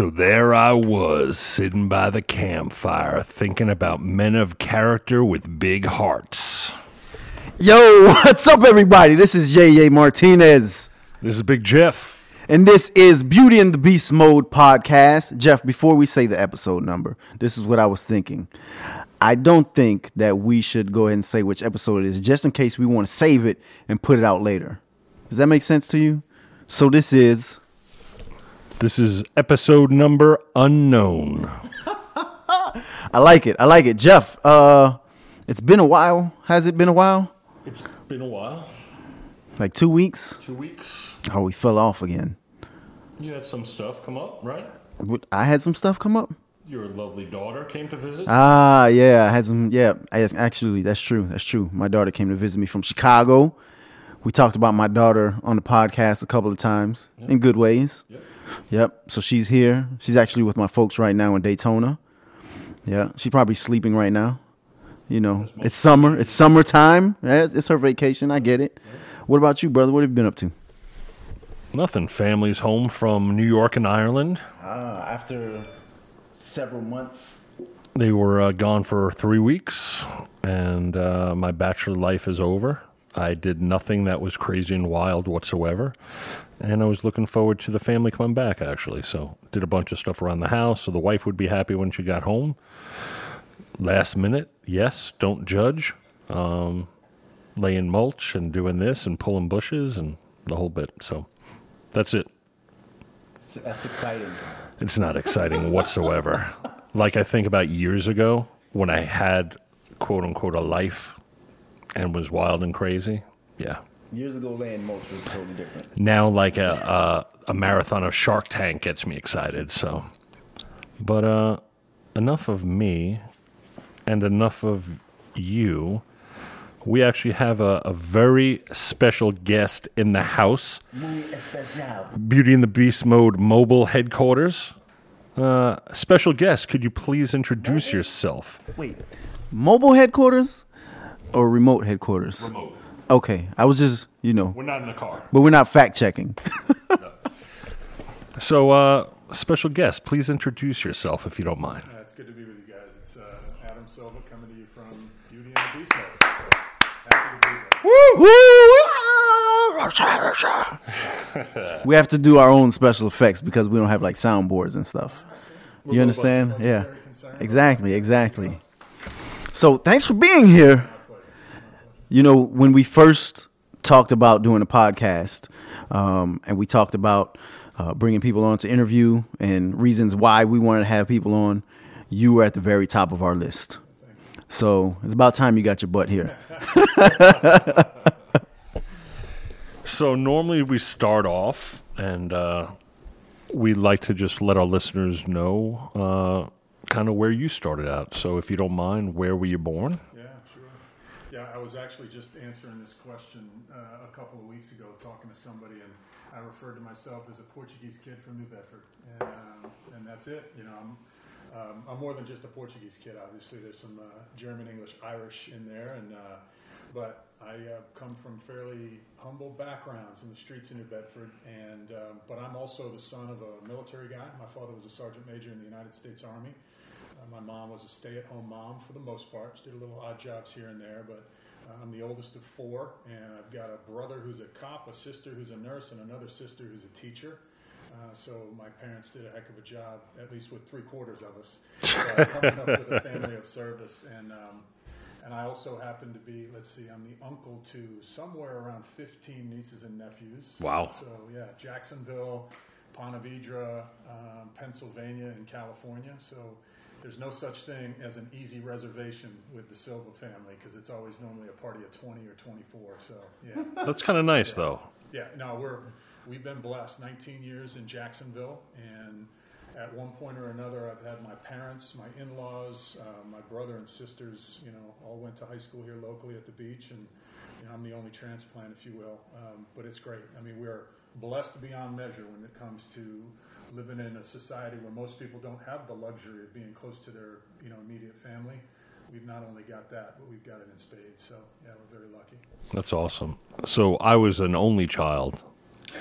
So there I was, sitting by the campfire, thinking about men of character with big hearts. Yo, what's up, everybody? This is J.A. Martinez. This is Big Jeff. And this is Beauty and the Beast Mode Podcast. Jeff, before we say the episode number, this is what I was thinking. I don't think that we should go ahead and say which episode it is, just in case we want to save it and put it out later. Does that make sense to you? So This is episode number unknown. I like it. Jeff, it's been a while. Has it been a while? It's been a while. Like 2 weeks? 2 weeks. Oh, we fell off again. You had some stuff come up, right? I had some stuff come up? Your lovely daughter came to visit? Ah, yeah. Actually, that's true. My daughter came to visit me from Chicago. We talked about my daughter on the podcast a couple of times, in good ways. Yep. So she's here. She's actually with my folks right now in Daytona. Yeah. She's probably sleeping right now. You know, it's summer. It's summertime. It's her vacation. I get it. What about you, brother? What have you been up to? Nothing. Family's home from New York and Ireland. After several months. They were gone for 3 weeks, and my bachelor life is over. I did nothing that was crazy and wild whatsoever, and I was looking forward to the family coming back, actually. So did a bunch of stuff around the house, so the wife would be happy when she got home. Last minute, yes, don't judge. Laying mulch and doing this and pulling bushes and the whole bit. So that's it. That's exciting. It's not exciting whatsoever. Like I think about years ago when I had, quote-unquote, a life. And was wild and crazy. Yeah. Years ago, laying mulch was totally different. Now, like a marathon of Shark Tank gets me excited. So, but enough of me, and enough of you. We actually have a very special guest in the house. Muy especial. Beauty and the Beast Mode Mobile Headquarters. Special guest, could you please introduce yourself? Wait, Mobile Headquarters. Or remote headquarters? Remote. Okay. I was just, We're not in the car. But we're not fact-checking. No. So, special guest, please introduce yourself if you don't mind. It's good to be with you guys. It's Adam Silva coming to you from Beauty and the Beast Mode. Happy to be here. Woo! We have to do our own special effects because we don't have, like, soundboards and stuff. You understand? Yeah. Exactly. So, thanks for being here. You know, when we first talked about doing a podcast and we talked about bringing people on to interview and reasons why we wanted to have people on, you were at the very top of our list. So it's about time you got your butt here. So normally we start off and we like to just let our listeners know kind of where you started out. So if you don't mind, where were you born? I was actually just answering this question a couple of weeks ago, talking to somebody, and I referred to myself as a Portuguese kid from New Bedford, and that's it. I'm more than just a Portuguese kid. Obviously, there's some German, English, Irish in there, but I come from fairly humble backgrounds in the streets of New Bedford, and but I'm also the son of a military guy. My father was a sergeant major in the United States Army. My mom was a stay-at-home mom for the most part. She did a little odd jobs here and there, but I'm the oldest of four, and I've got a brother who's a cop, a sister who's a nurse, and another sister who's a teacher. So my parents did a heck of a job, at least with three-quarters of us, coming up with a family of service. And I also happen to be, I'm the uncle to somewhere around 15 nieces and nephews. Wow. So, yeah, Jacksonville, Ponte Vedra, Pennsylvania, and California. So there's no such thing as an easy reservation with the Silva family because it's always normally a party of 20 or 24. So, yeah. That's kind of nice, though. Yeah. No, we've been blessed. 19 years in Jacksonville, and at one point or another, I've had my parents, my in-laws, my brother and sisters, all went to high school here locally at the beach, and I'm the only transplant, if you will. But it's great. I mean, we're blessed beyond measure when it comes to living in a society where most people don't have the luxury of being close to their, immediate family. We've not only got that, but we've got it in spades. So, yeah, we're very lucky. That's awesome. So I was an only child,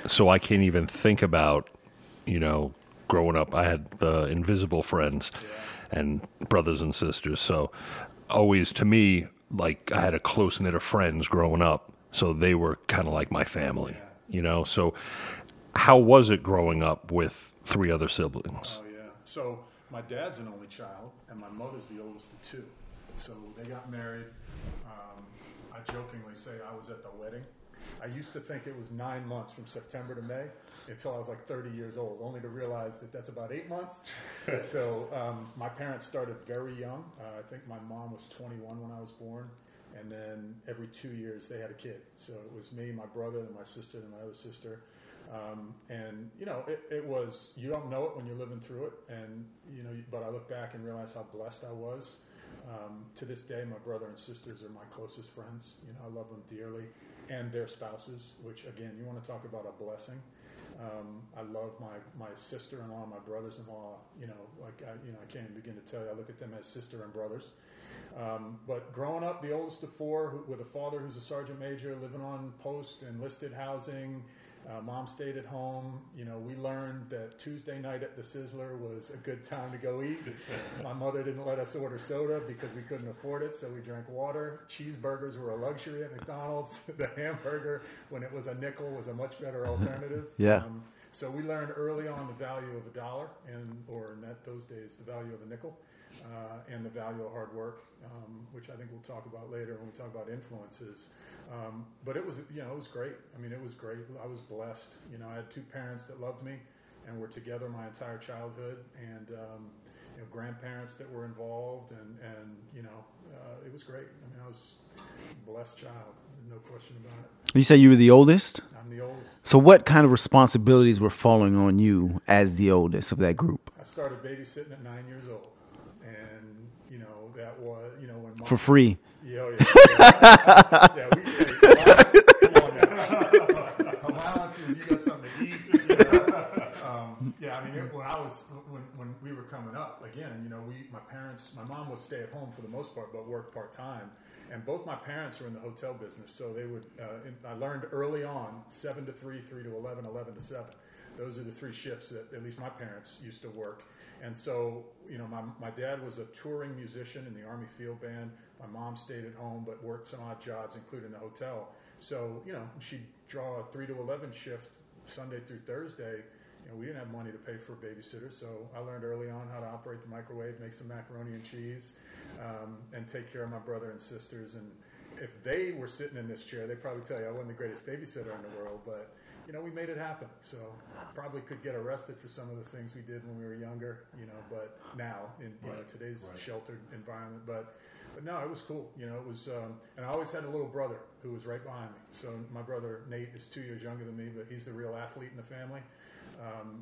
so I can't even think about, growing up, I had the invisible friends and brothers and sisters. So always to me, like I had a close knit of friends growing up. So they were kind of like my family, you know? So how was it growing up with three other siblings? Oh, yeah. So my dad's an only child and my mother's the oldest of two. So they got married. I jokingly say I was at the wedding. I used to think it was 9 months from September to May until I was like 30 years old, only to realize that that's about 8 months. So my parents started very young. I think my mom was 21 when I was born. And then every 2 years they had a kid. So it was me, my brother, and my sister, and my other sister. And, you know, it was, you don't know it when you're living through it. And, you know, but I look back and realize how blessed I was. To this day, my brother and sisters are my closest friends. You know, I love them dearly. And their spouses, which, again, you want to talk about a blessing. I love my sister-in-law and my brothers-in-law. You know, like, I can't even begin to tell you. I look at them as sister and brothers. But growing up, the oldest of four, with a father who's a sergeant major, living on post and listed housing. Mom stayed at home. You know, we learned that Tuesday night at the Sizzler was a good time to go eat. My mother didn't let us order soda because we couldn't afford it, so we drank water. Cheeseburgers were a luxury at McDonald's. The hamburger, when it was a nickel, was a much better alternative. Yeah. So we learned early on the value of $1, or in those days, the value of a nickel, and the value of hard work, which I think we'll talk about later when we talk about influences. But it was, you know, it was great. I mean, it was great. I was blessed. You know, I had two parents that loved me and were together my entire childhood, and you know, grandparents that were involved, and you know, it was great. I mean, I was a blessed child, no question about it. You say you were the oldest? I'm the oldest. So what kind of responsibilities were falling on you as the oldest of that group? I started babysitting at 9 years old, and you know, that was, you know, when mom, for free. Yeah, we allowances, you got something to eat. Yeah, I mean, when we were coming up, again, you know, my mom would stay at home for the most part, but worked part-time. And both my parents were in the hotel business, so they would, I learned early on, 7 to 3, 3 to 11, 11 to 7. Those are the three shifts that at least my parents used to work. And so, you know, my dad was a touring musician in the Army Field Band. My mom stayed at home but worked some odd jobs, including the hotel. So, you know, she'd draw a 3 to 11 shift Sunday through Thursday. You know, we didn't have money to pay for a babysitter, so I learned early on how to operate the microwave, make some macaroni and cheese, and take care of my brother and sisters. And if they were sitting in this chair, they'd probably tell you I wasn't the greatest babysitter in the world, but... you know, we made it happen. So probably could get arrested for some of the things we did when we were younger, you know, but now in today's sheltered environment. But no, it was cool. You know, it was, and I always had a little brother who was right behind me. So my brother, Nate, is 2 years younger than me, but he's the real athlete in the family.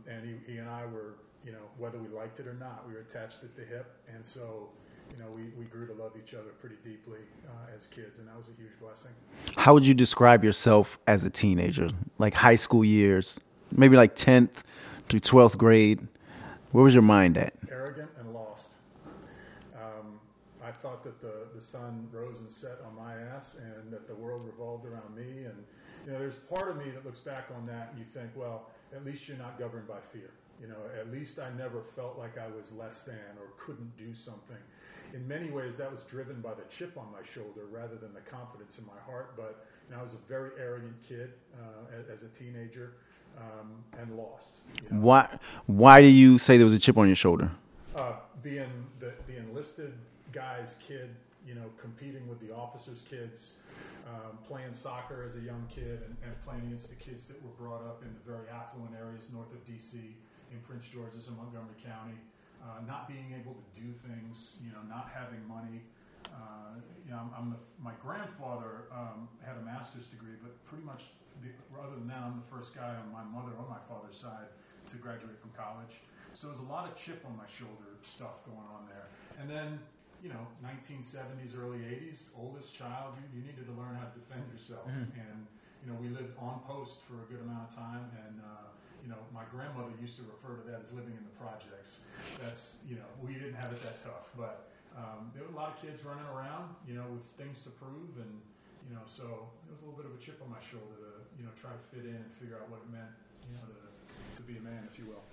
And he and I were, you know, whether we liked it or not, we were attached at the hip. And so, you know, we grew to love each other pretty deeply as kids, and that was a huge blessing. How would you describe yourself as a teenager? Like high school years, maybe like 10th through 12th grade. Where was your mind at? Arrogant and lost. I thought that the sun rose and set on my ass and that the world revolved around me. And, you know, there's part of me that looks back on that and you think, well, at least you're not governed by fear. You know, at least I never felt like I was less than or couldn't do something. In many ways, that was driven by the chip on my shoulder rather than the confidence in my heart. But you know, I was a very arrogant kid as a teenager and lost. You know? Why do you say there was a chip on your shoulder? Being the enlisted guy's kid, you know, competing with the officers' kids, playing soccer as a young kid and playing against the kids that were brought up in the very affluent areas north of D.C., in Prince George's and Montgomery County. Not being able to do things, you know, not having money. You know, my grandfather had a master's degree, but pretty much, other than that, I'm the first guy on my mother or my father's side to graduate from college. So there's a lot of chip on my shoulder stuff going on there. And then, you know, 1970s, early 80s, oldest child, you needed to learn how to defend yourself. And, you know, we lived on post for a good amount of time, and you know, my grandmother used to refer to that as living in the projects. That's, you know, we didn't have it that tough, but there were a lot of kids running around, you know, with things to prove, and, you know, so there was a little bit of a chip on my shoulder to, you know, try to fit in and figure out what it meant, you know, to be a man, if you will.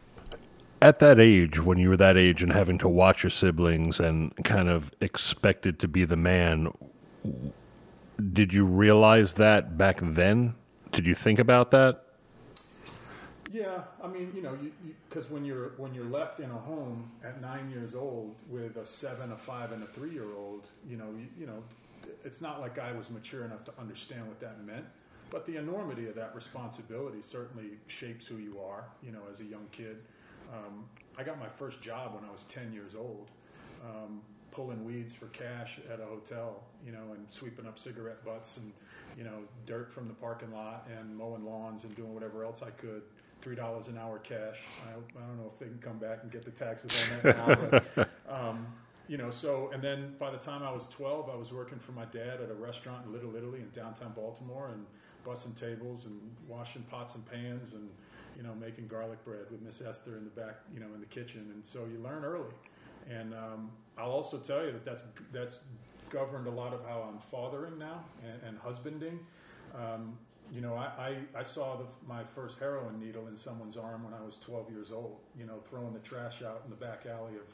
at that age, when you were that age and having to watch your siblings and kind of expected to be the man, did you realize that back then? Did you think about that? Yeah, I mean, you know, because when you're left in a home at 9 years old with a 7, a 5, and a 3-year-old, you know, it's not like I was mature enough to understand what that meant. But the enormity of that responsibility certainly shapes who you are, you know, as a young kid. I got my first job when I was 10 years old, pulling weeds for cash at a hotel, you know, and sweeping up cigarette butts and, you know, dirt from the parking lot and mowing lawns and doing whatever else I could. $3 an hour cash. I don't know if they can come back and get the taxes on that now, but, you know, so, and then by the time I was 12, I was working for my dad at a restaurant in Little Italy in downtown Baltimore and bussing tables and washing pots and pans and, you know, making garlic bread with Miss Esther in the back, you know, in the kitchen. And so you learn early. And I'll also tell you that that's governed a lot of how I'm fathering now and husbanding. You know, I saw my first heroin needle in someone's arm when I was 12 years old, you know, throwing the trash out in the back alley of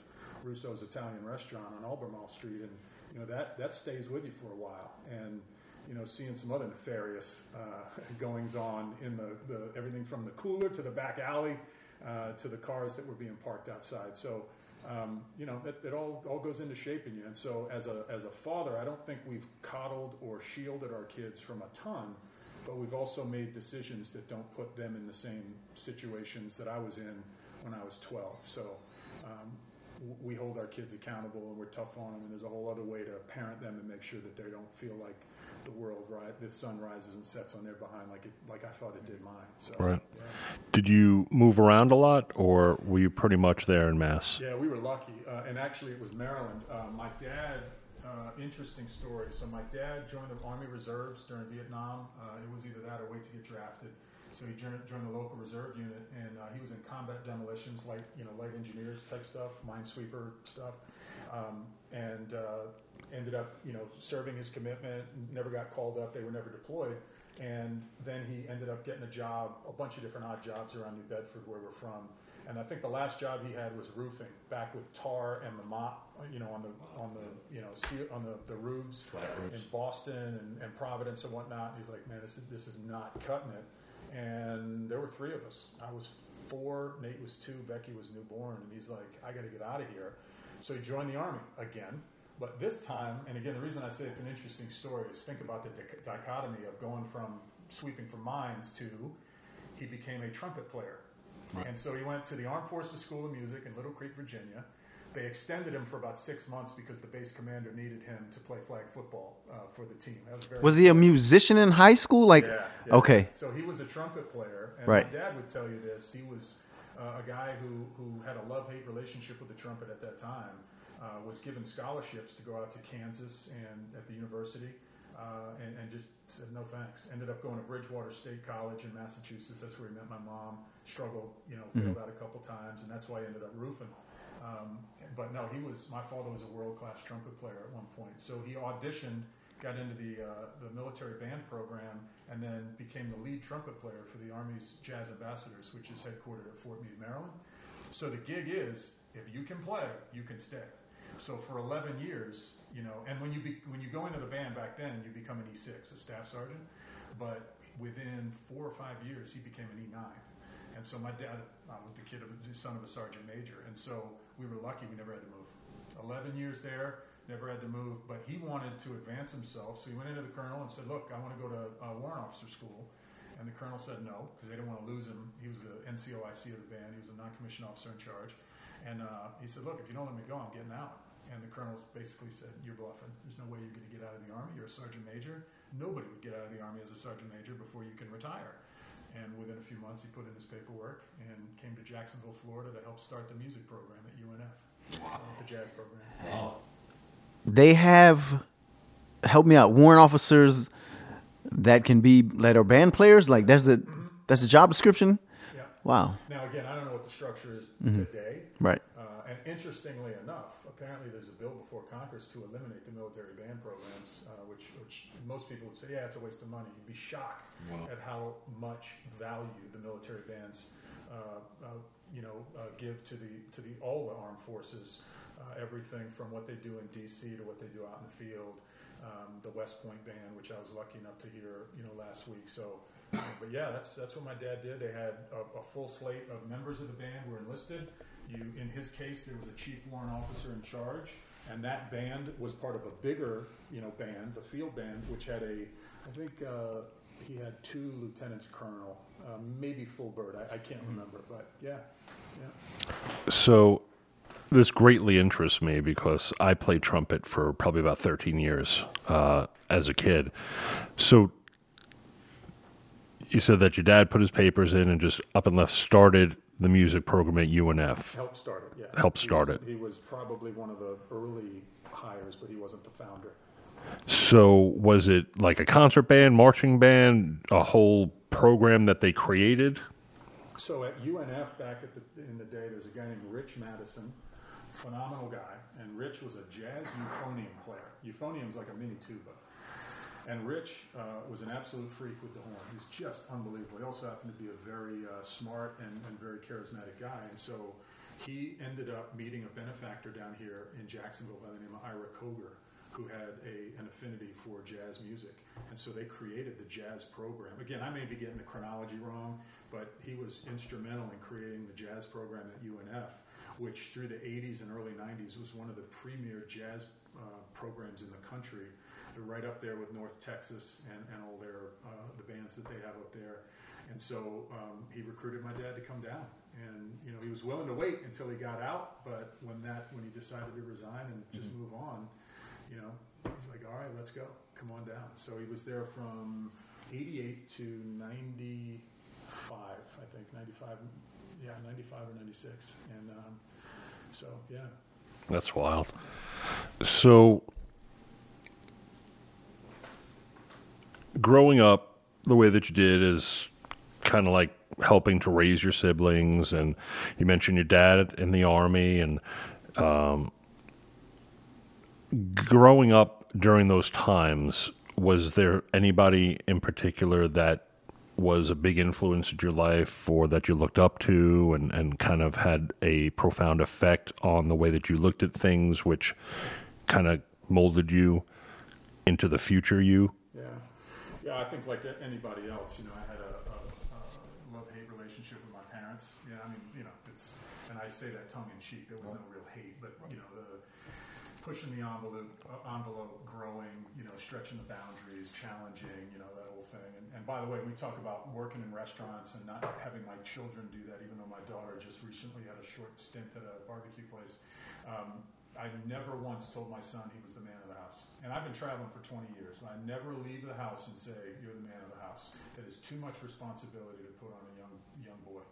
Russo's Italian restaurant on Albemarle Street. And, you know, that stays with you for a while. And, you know, seeing some other nefarious goings on in the everything from the cooler to the back alley to the cars that were being parked outside. So, you know, it all goes into shaping you. And so as a father, I don't think we've coddled or shielded our kids from a ton, but we've also made decisions that don't put them in the same situations that I was in when I was 12. So we hold our kids accountable and we're tough on them, and there's a whole other way to parent them and make sure that they don't feel like the world, right? The sun rises and sets on their behind like I thought it did mine. So, right. Yeah. Did you move around a lot, or were you pretty much there in Mass? Yeah, we were lucky, and actually it was Maryland. My dad, interesting story. So my dad joined the Army Reserves during Vietnam. It was either that or wait to get drafted. So he joined the local reserve unit, and he was in combat demolitions, like, you know, light engineers type stuff, minesweeper stuff, and ended up, you know, serving his commitment, never got called up, they were never deployed, and then he ended up getting a job, a bunch of different odd jobs around New Bedford where we're from, and I think the last job he had was roofing, back with tar and the mop, you know, on the you know, on the roofs, flat roofs in Boston and Providence and whatnot. And he's like, man, this is not cutting it. And there were three of us. I was 4, Nate was 2, Becky was newborn, and he's like, I got to get out of here. So he joined the Army again, but this time, and again, the reason I say it's an interesting story is think about the dichotomy of going from sweeping for mines to he became a trumpet player. Right. And so he went to the Armed Forces School of Music in Little Creek, Virginia. They extended him for about 6 months because the base commander needed him to play flag football for the team. Was he a musician in high school? Like, yeah. Okay. So he was a trumpet player, and right. My dad would tell you this. He was a guy who had a love-hate relationship with the trumpet at that time, was given scholarships to go out to Kansas and at the university, and just said no thanks. Ended up going to Bridgewater State College in Massachusetts. That's where he met my mom. Struggled, you know, failed out a couple times, and that's why he ended up roofing. But no, my father was a world-class trumpet player at one point. So he auditioned, got into the military band program, and then became the lead trumpet player for the Army's Jazz Ambassadors, which is headquartered at Fort Meade, Maryland. So the gig is, if you can play, you can stay. So for 11 years, you know, and when you go into the band back then, you become an E6, a staff sergeant. But within 4 or 5 years, he became an E9. And so my dad, I was the kid of the son of a sergeant major, and so we were lucky we never had to move. 11 years there, never had to move, but he wanted to advance himself, so he went into the colonel and said, look, I want to go to warrant officer school. And the colonel said no, because they didn't want to lose him. He was the NCOIC of the band. He was a non-commissioned officer in charge. And he said, look, if you don't let me go, I'm getting out. And the colonel basically said, you're bluffing. There's no way you're going to get out of the Army. You're a sergeant major. Nobody would get out of the Army as a sergeant major before you can retire. And within a few months, he put in his paperwork and came to Jacksonville, Florida to help start the music program at UNF, wow. The jazz program. Wow. They have, help me out, warrant officers that can be, that are band players? Like, that's the job description? Yeah. Wow. Now, again, I don't know what the structure is today. Right. And interestingly enough, apparently there's a bill before Congress to eliminate the military band programs, which most people would say, yeah, it's a waste of money. You'd be shocked at how much value the military bands give to the all the armed forces, everything from what they do in D.C. to what they do out in the field. The West Point band, which I was lucky enough to hear, last week. So, but yeah, that's what my dad did. They had a full slate of members of the band were enlisted. In his case, there was a chief warrant officer in charge, and that band was part of a bigger, band, the field band, which had he had 2 lieutenants colonel, maybe full bird. I can't remember, but yeah. So this greatly interests me because I played trumpet for probably about 13 years as a kid. So you said that your dad put his papers in and just up and left started the music program at UNF. Helped start it, yeah. He was probably one of the early hires, but he wasn't the founder. So was it like a concert band, marching band, a whole program that they created? So at UNF back in the day, there's a guy named Rich Madison, phenomenal guy, and Rich was a jazz euphonium player. Euphonium's like a mini tuba. And Rich was an absolute freak with the horn. He was just unbelievable. He also happened to be a very smart and very charismatic guy. And so he ended up meeting a benefactor down here in Jacksonville by the name of Ira Koger, who had an affinity for jazz music. And so they created the jazz program. Again, I may be getting the chronology wrong, but he was instrumental in creating the jazz program at UNF, which through the 80s and early 90s was one of the premier jazz programs in the country. They're right up there with North Texas and all their the bands that they have up there. And so he recruited my dad to come down. And, he was willing to wait until he got out, but when he decided to resign and just move on, he's like, all right, let's go. Come on down. So he was there from 88 to 95, I think, 95 or 96. And so, yeah. That's wild. So growing up the way that you did is kind of like helping to raise your siblings. And you mentioned your dad in the Army and growing up during those times, was there anybody in particular that was a big influence in your life or that you looked up to and kind of had a profound effect on the way that you looked at things, which kind of molded you into the future you? Yeah, I think like anybody else, I had a love-hate relationship with my parents. Yeah, I mean, it's, and I say that tongue-in-cheek, there was no real hate, but, the pushing the envelope, growing, stretching the boundaries, challenging, that whole thing. And by the way, we talk about working in restaurants and not having my children do that, even though my daughter just recently had a short stint at a barbecue place. I never once told my son he was the man of the house. And I've been traveling for 20 years, but I never leave the house and say, you're the man of the house. That is too much responsibility to put on a young boy.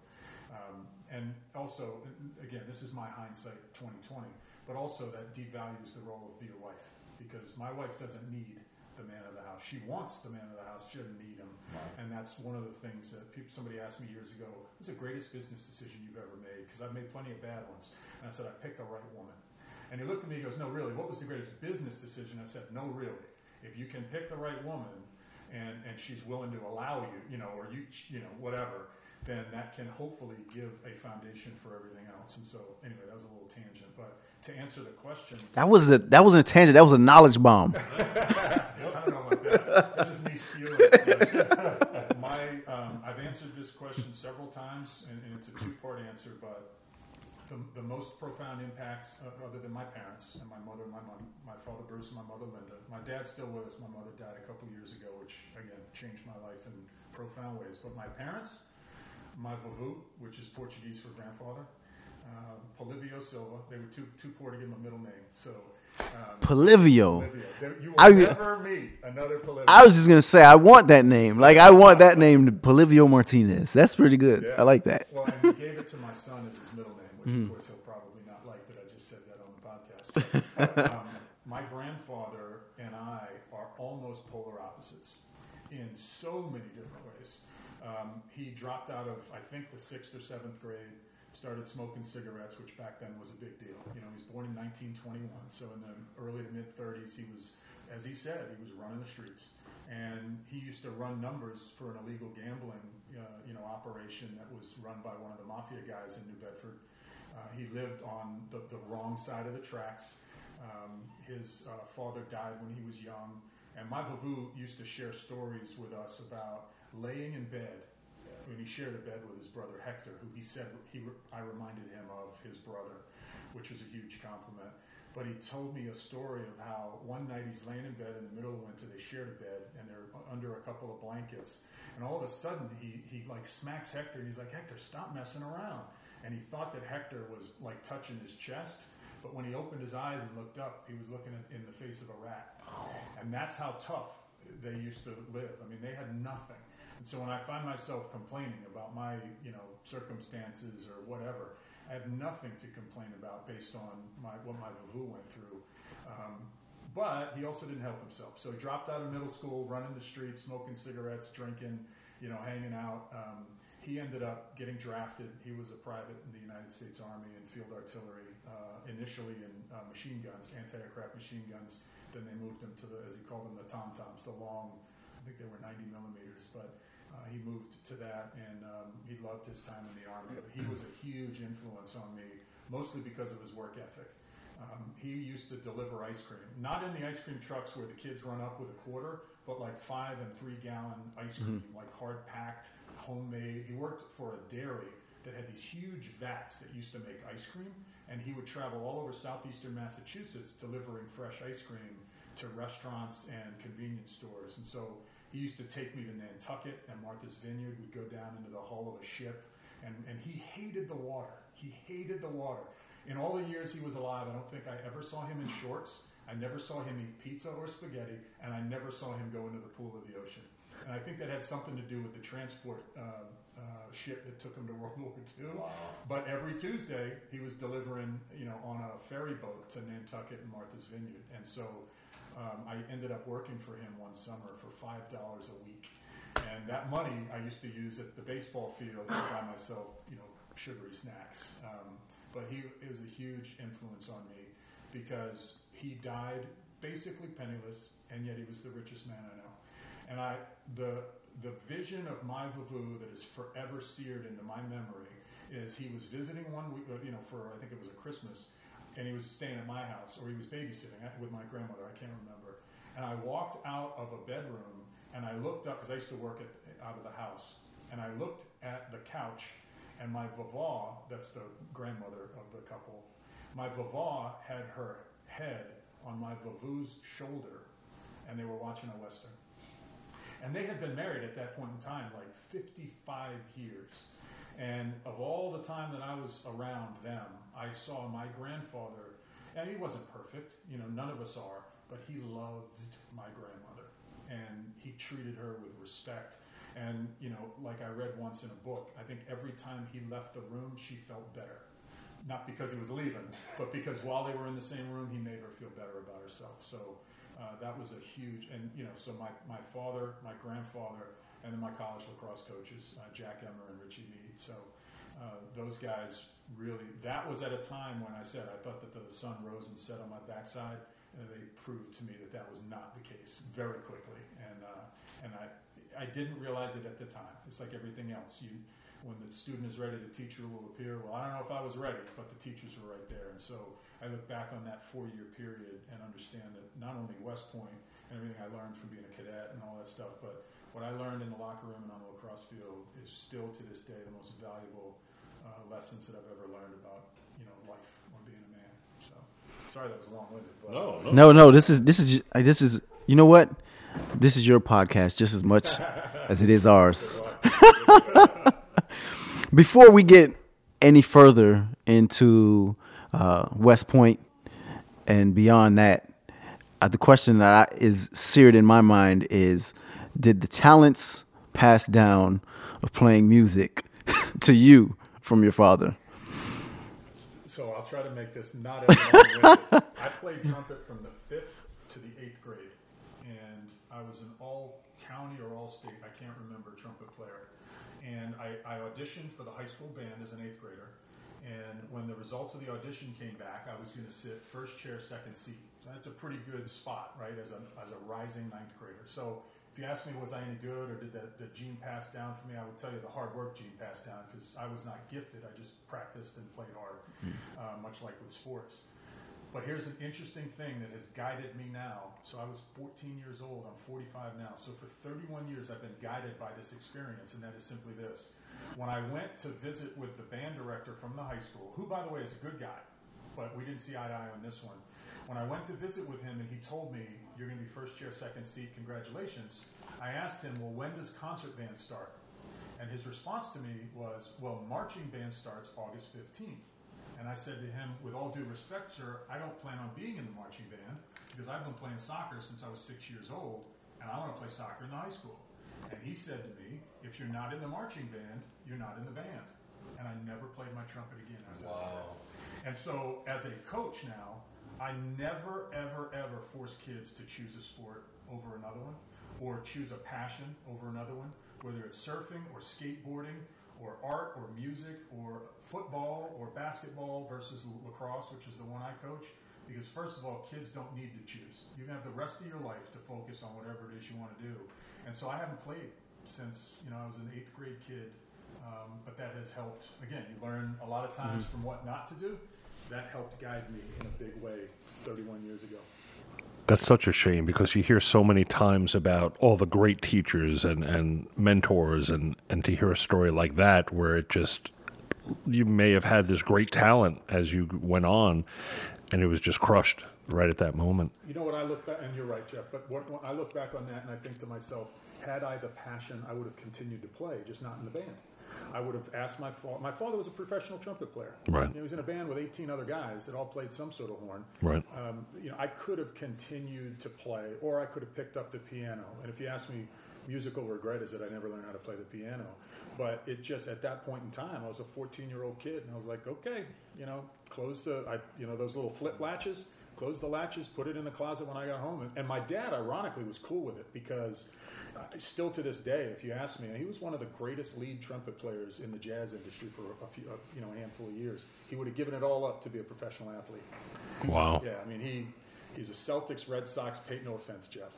And also, again, this is my hindsight 2020, but also that devalues the role of your wife, because my wife doesn't need the man of the house. She wants the man of the house. She doesn't need him. Right. And that's one of the things that somebody asked me years ago, what's the greatest business decision you've ever made? Because I've made plenty of bad ones. And I said, I picked the right woman. And he looked at me and goes, no, really, what was the greatest business decision? I said, no, really. If you can pick the right woman and she's willing to allow you, or whatever, then that can hopefully give a foundation for everything else. And so, anyway, that was a little tangent. But to answer the question. That wasn't a tangent. That was a knowledge bomb. I don't know about that. It's just me stealing. I've answered this question several times, and it's a two-part answer, but the most profound impacts, other than my parents and my mother, my father Bruce, and my mother Linda. My dad's still with us. My mother died a couple years ago, which again changed my life in profound ways. But my parents, my vovô, which is Portuguese for grandfather, Polivio Silva. They were too poor to give him a middle name, so. Polivio. You will never meet another Polivio. I was just gonna say I want that name. Like I want that name, Polivio Martinez. That's pretty good. Yeah. I like that. Well, and he gave it to my son as his middle name, which of course he'll probably not like that I just said that on the podcast. My grandfather and I are almost polar opposites in so many different ways. He dropped out of I think the 6th or 7th grade. Started smoking cigarettes, which back then was a big deal. He was born in 1921, so in the early to mid-30s, he was, as he said, he was running the streets. and he used to run numbers for an illegal gambling operation that was run by one of the mafia guys in New Bedford. He lived on the wrong side of the tracks. His father died when he was young, and my Vavu used to share stories with us about laying in bed. When he shared a bed with his brother Hector, who he said I reminded him of his brother, which was a huge compliment. But he told me a story of how one night he's laying in bed in the middle of winter. They shared a bed, and they're under a couple of blankets. And all of a sudden, he smacks Hector, and he's like, "Hector, stop messing around." And he thought that Hector was like touching his chest, but when he opened his eyes and looked up, he was looking in the face of a rat. And that's how tough they used to live. I mean, they had nothing. And so when I find myself complaining about my, circumstances or whatever, I have nothing to complain about based on what my Vavu went through. But he also didn't help himself. So he dropped out of middle school, running the streets, smoking cigarettes, drinking, hanging out. He ended up getting drafted. He was a private in the United States Army in field artillery, initially in machine guns, anti-aircraft machine guns. Then they moved him to as he called them, the tom-toms, the long, I think they were 90 millimeters, but he moved to that, and he loved his time in the Army. But he was a huge influence on me, mostly because of his work ethic. He used to deliver ice cream, not in the ice cream trucks where the kids run up with a quarter, but like 5- and 3-gallon ice cream, like hard-packed, homemade. He worked for a dairy that had these huge vats that used to make ice cream, and he would travel all over southeastern Massachusetts delivering fresh ice cream to restaurants and convenience stores. And so he used to take me to Nantucket and Martha's Vineyard. We'd go down into the hull of a ship, and he hated the water. He hated the water. In all the years he was alive, I don't think I ever saw him in shorts. I never saw him eat pizza or spaghetti, and I never saw him go into the pool of the ocean. And I think that had something to do with the transport ship that took him to World War II. Wow. But every Tuesday, he was delivering, on a ferry boat to Nantucket and Martha's Vineyard. And so I ended up working for him one summer for $5 a week. And that money I used to use at the baseball field to buy myself, sugary snacks. But he was a huge influence on me because he died basically penniless, and yet he was the richest man I know. And the vision of my Vavu that is forever seared into my memory is he was visiting one week, for I think it was a Christmas, and he was staying at my house, or he was babysitting with my grandmother, I can't remember. And I walked out of a bedroom, and I looked up, because I used to work out of the house, and I looked at the couch, and my Vavaw, that's the grandmother of the couple, my Vavaw had her head on my Vavu's shoulder, and they were watching a Western. And they had been married at that point in time, like 55 years. And of all the time that I was around them, I saw my grandfather, and he wasn't perfect, none of us are, but he loved my grandmother. And he treated her with respect. And, like I read once in a book, I think every time he left the room, she felt better. Not because he was leaving, but because while they were in the same room, he made her feel better about herself. So that was a huge, and so my father, my grandfather, and then my college lacrosse coaches, Jack Emmer and Richie Meade. So those guys really, that was at a time when I said I thought that the sun rose and set on my backside, and they proved to me that that was not the case very quickly. And I didn't realize it at the time. It's like everything else. When the student is ready, the teacher will appear. Well, I don't know if I was ready, but the teachers were right there. And so I look back on that 4-year period and understand that not only West Point and everything I learned from being a cadet and all that stuff, but what I learned in the locker room and on the lacrosse field is still to this day the most valuable lessons that I've ever learned about life or being a man. So sorry that was long-winded. But no. This is you know what? This is your podcast just as much as it is ours. Before we get any further into West Point and beyond that, the question that is seared in my mind is, did the talents passed down of playing music to you from your father? So I'll try to make this not as long. I played trumpet from the 5th to the 8th grade, and I was an all-county or all-state, I can't remember, trumpet player. And I auditioned for the high school band as an 8th grader. And when the results of the audition came back, I was going to sit first chair, second seat. So that's a pretty good spot, right, as a rising 9th grader. So If you asked me was I any good or did the gene pass down for me, I would tell you the hard work gene passed down because I was not gifted. I just practiced and played hard, much like with sports. But here's an interesting thing that has guided me now. So I was 14 years old. I'm 45 now. So for 31 years, I've been guided by this experience, and that is simply this. When I went to visit with the band director from the high school, who, by the way, is a good guy, but we didn't see eye to eye on this one. When I went to visit with him and he told me, you're going to be first chair, second seat, congratulations, I asked him, well, when does concert band start? And his response to me was, well, marching band starts August 15th. And I said to him, with all due respect, sir, I don't plan on being in the marching band because I've been playing soccer since I was 6 years old, and I want to play soccer in the high school. And he said to me, if you're not in the marching band, you're not in the band. And I never played my trumpet again after that. And so as a coach now, I never, ever, ever force kids to choose a sport over another one or choose a passion over another one, whether it's surfing or skateboarding or art or music or football or basketball versus lacrosse, which is the one I coach, because first of all, kids don't need to choose. You have the rest of your life to focus on whatever it is you want to do. And so I haven't played since, I was an 8th grade kid, but that has helped. Again, you learn a lot of times from what not to do. That helped guide me in a big way 31 years ago. That's such a shame because you hear so many times about all the great teachers and mentors and to hear a story like that where it just, you may have had this great talent as you went on and it was just crushed right at that moment. You know what I look back, and you're right, Jeff, but when I look back on that and I think to myself, had I the passion, I would have continued to play, just not in the band. I would have asked my father. My father was a professional trumpet player. Right. He was in a band with 18 other guys that all played some sort of horn. Right. I could have continued to play, or I could have picked up the piano. And if you ask me, musical regret is that I never learned how to play the piano. But it just at that point in time, I was a 14-year-old kid, and I was like, okay, close the, those little flip latches. Closed the latches, put it in the closet when I got home. And my dad, ironically, was cool with it because still to this day, if you ask me, he was one of the greatest lead trumpet players in the jazz industry for a handful of years. He would have given it all up to be a professional athlete. Wow. Yeah, he was a Celtics, Red Sox, no offense, Jeff.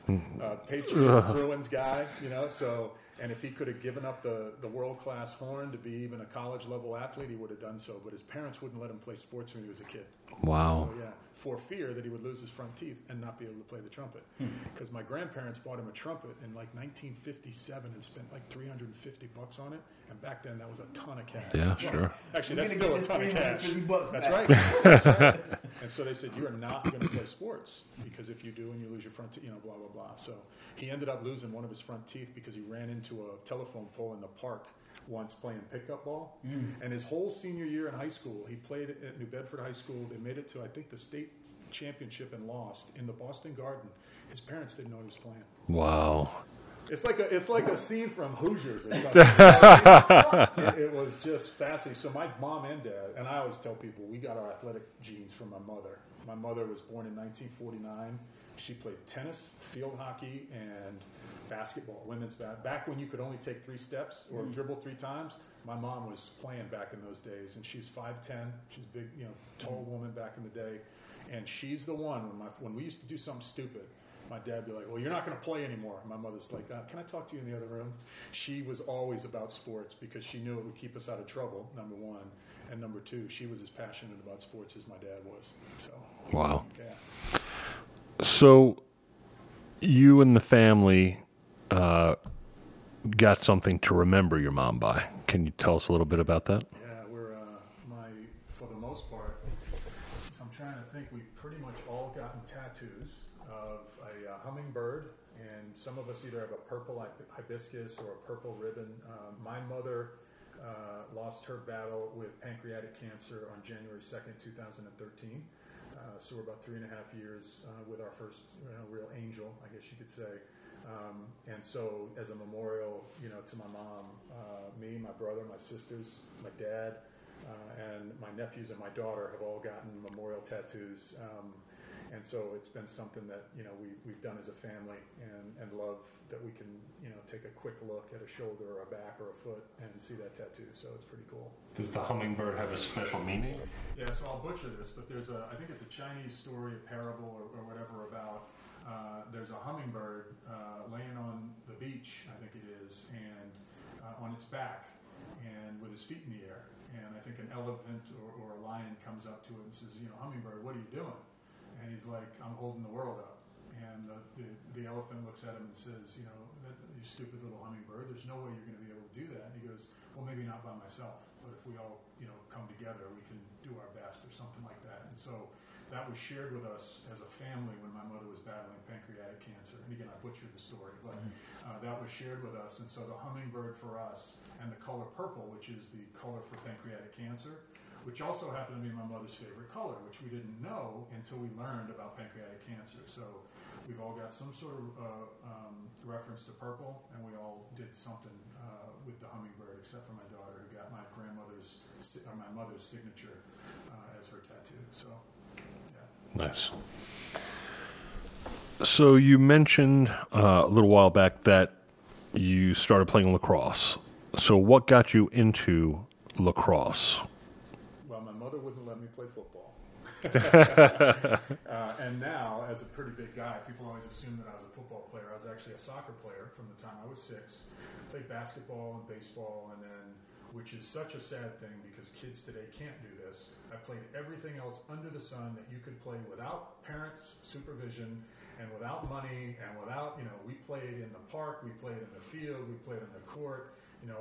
Patriots, Bruins guy, so... And if he could have given up the world-class horn to be even a college-level athlete, he would have done so. But his parents wouldn't let him play sports when he was a kid. Wow. So, for fear that he would lose his front teeth and not be able to play the trumpet. Because my grandparents bought him a trumpet in, 1957 and spent, $350 on it. And back then, that was a ton of cash. Yeah, sure. Actually, that's still a ton of cash. That's right. That's right. And so they said, you are not going to play sports because if you do and you lose your front teeth, blah, blah, blah. So he ended up losing one of his front teeth because he ran into a telephone pole in the park once playing pickup ball. And his whole senior year in high school, he played at New Bedford High School. They made it to, I think, the state championship and lost in the Boston Garden. His parents didn't know he was playing. Wow. It's like a scene from Hoosiers or something. It was just fascinating. So my mom and dad, and I always tell people, we got our athletic genes from my mother. My mother was born in 1949. She played tennis, field hockey, and basketball, women's basketball. Back when you could only take three steps or dribble three times, my mom was playing back in those days. And she was 5'10". She's a big, tall woman back in the day. And she's the one, when we used to do something stupid, my dad would be like, well, you're not going to play anymore. My mother's like, can I talk to you in the other room? She was always about sports because she knew it would keep us out of trouble, number one. And number two, she was as passionate about sports as my dad was. So wow. Yeah. So you and the family got something to remember your mom by. Can you tell us a little bit about that? Yeah, we're for the most part, I'm trying to think, we've pretty much all gotten tattoos of a hummingbird, and some of us either have a purple hibiscus or a purple ribbon. My mother lost her battle with pancreatic cancer on January 2nd, 2013. So we're about 3.5 years with our first real angel, I guess you could say. And so as a memorial, to my mom, me, my brother, my sisters, my dad, and my nephews and my daughter have all gotten memorial tattoos. And so it's been something that, we've done as a family and love that we can, take a quick look at a shoulder or a back or a foot and see that tattoo. So it's pretty cool. Does the hummingbird have a special meaning? Yeah, so I'll butcher this, but there's I think it's a Chinese story, a parable or whatever about there's a hummingbird laying on the is, and on its back and with his feet in the air. And I think an elephant or a lion comes up to it and says, you know, hummingbird, what are you doing? And he's like, I'm holding the world up. And the elephant looks at him and says, you know, you stupid little hummingbird, there's no way you're going to be able to do that. And he goes, well, maybe not by myself, but if we all, you know, come together, we can do our best or something like that. And so that was shared with us as a family when my mother was battling pancreatic cancer. And again, I butchered the story, but that was shared with us. And so the hummingbird for us and the color purple, which is the color for pancreatic cancer, which also happened to be my mother's favorite color, which we didn't know until we learned about pancreatic cancer. So we've all got some sort of reference to purple, and we all did something with the hummingbird, except for my daughter, who got my grandmother's or my mother's signature as her tattoo. So, yeah. Nice. So you mentioned a little while back that you started playing lacrosse. So what got you into lacrosse? Play football. And now, as a pretty big guy, people always assume that I was a football player. I was actually a soccer player from the time I was 6. Played basketball and baseball, and then, which is such a sad thing because kids today can't do this, I played everything else under the sun that you could play without parents' supervision and without money and without, you know, we played in the park, we played in the field, we played in the court, you know,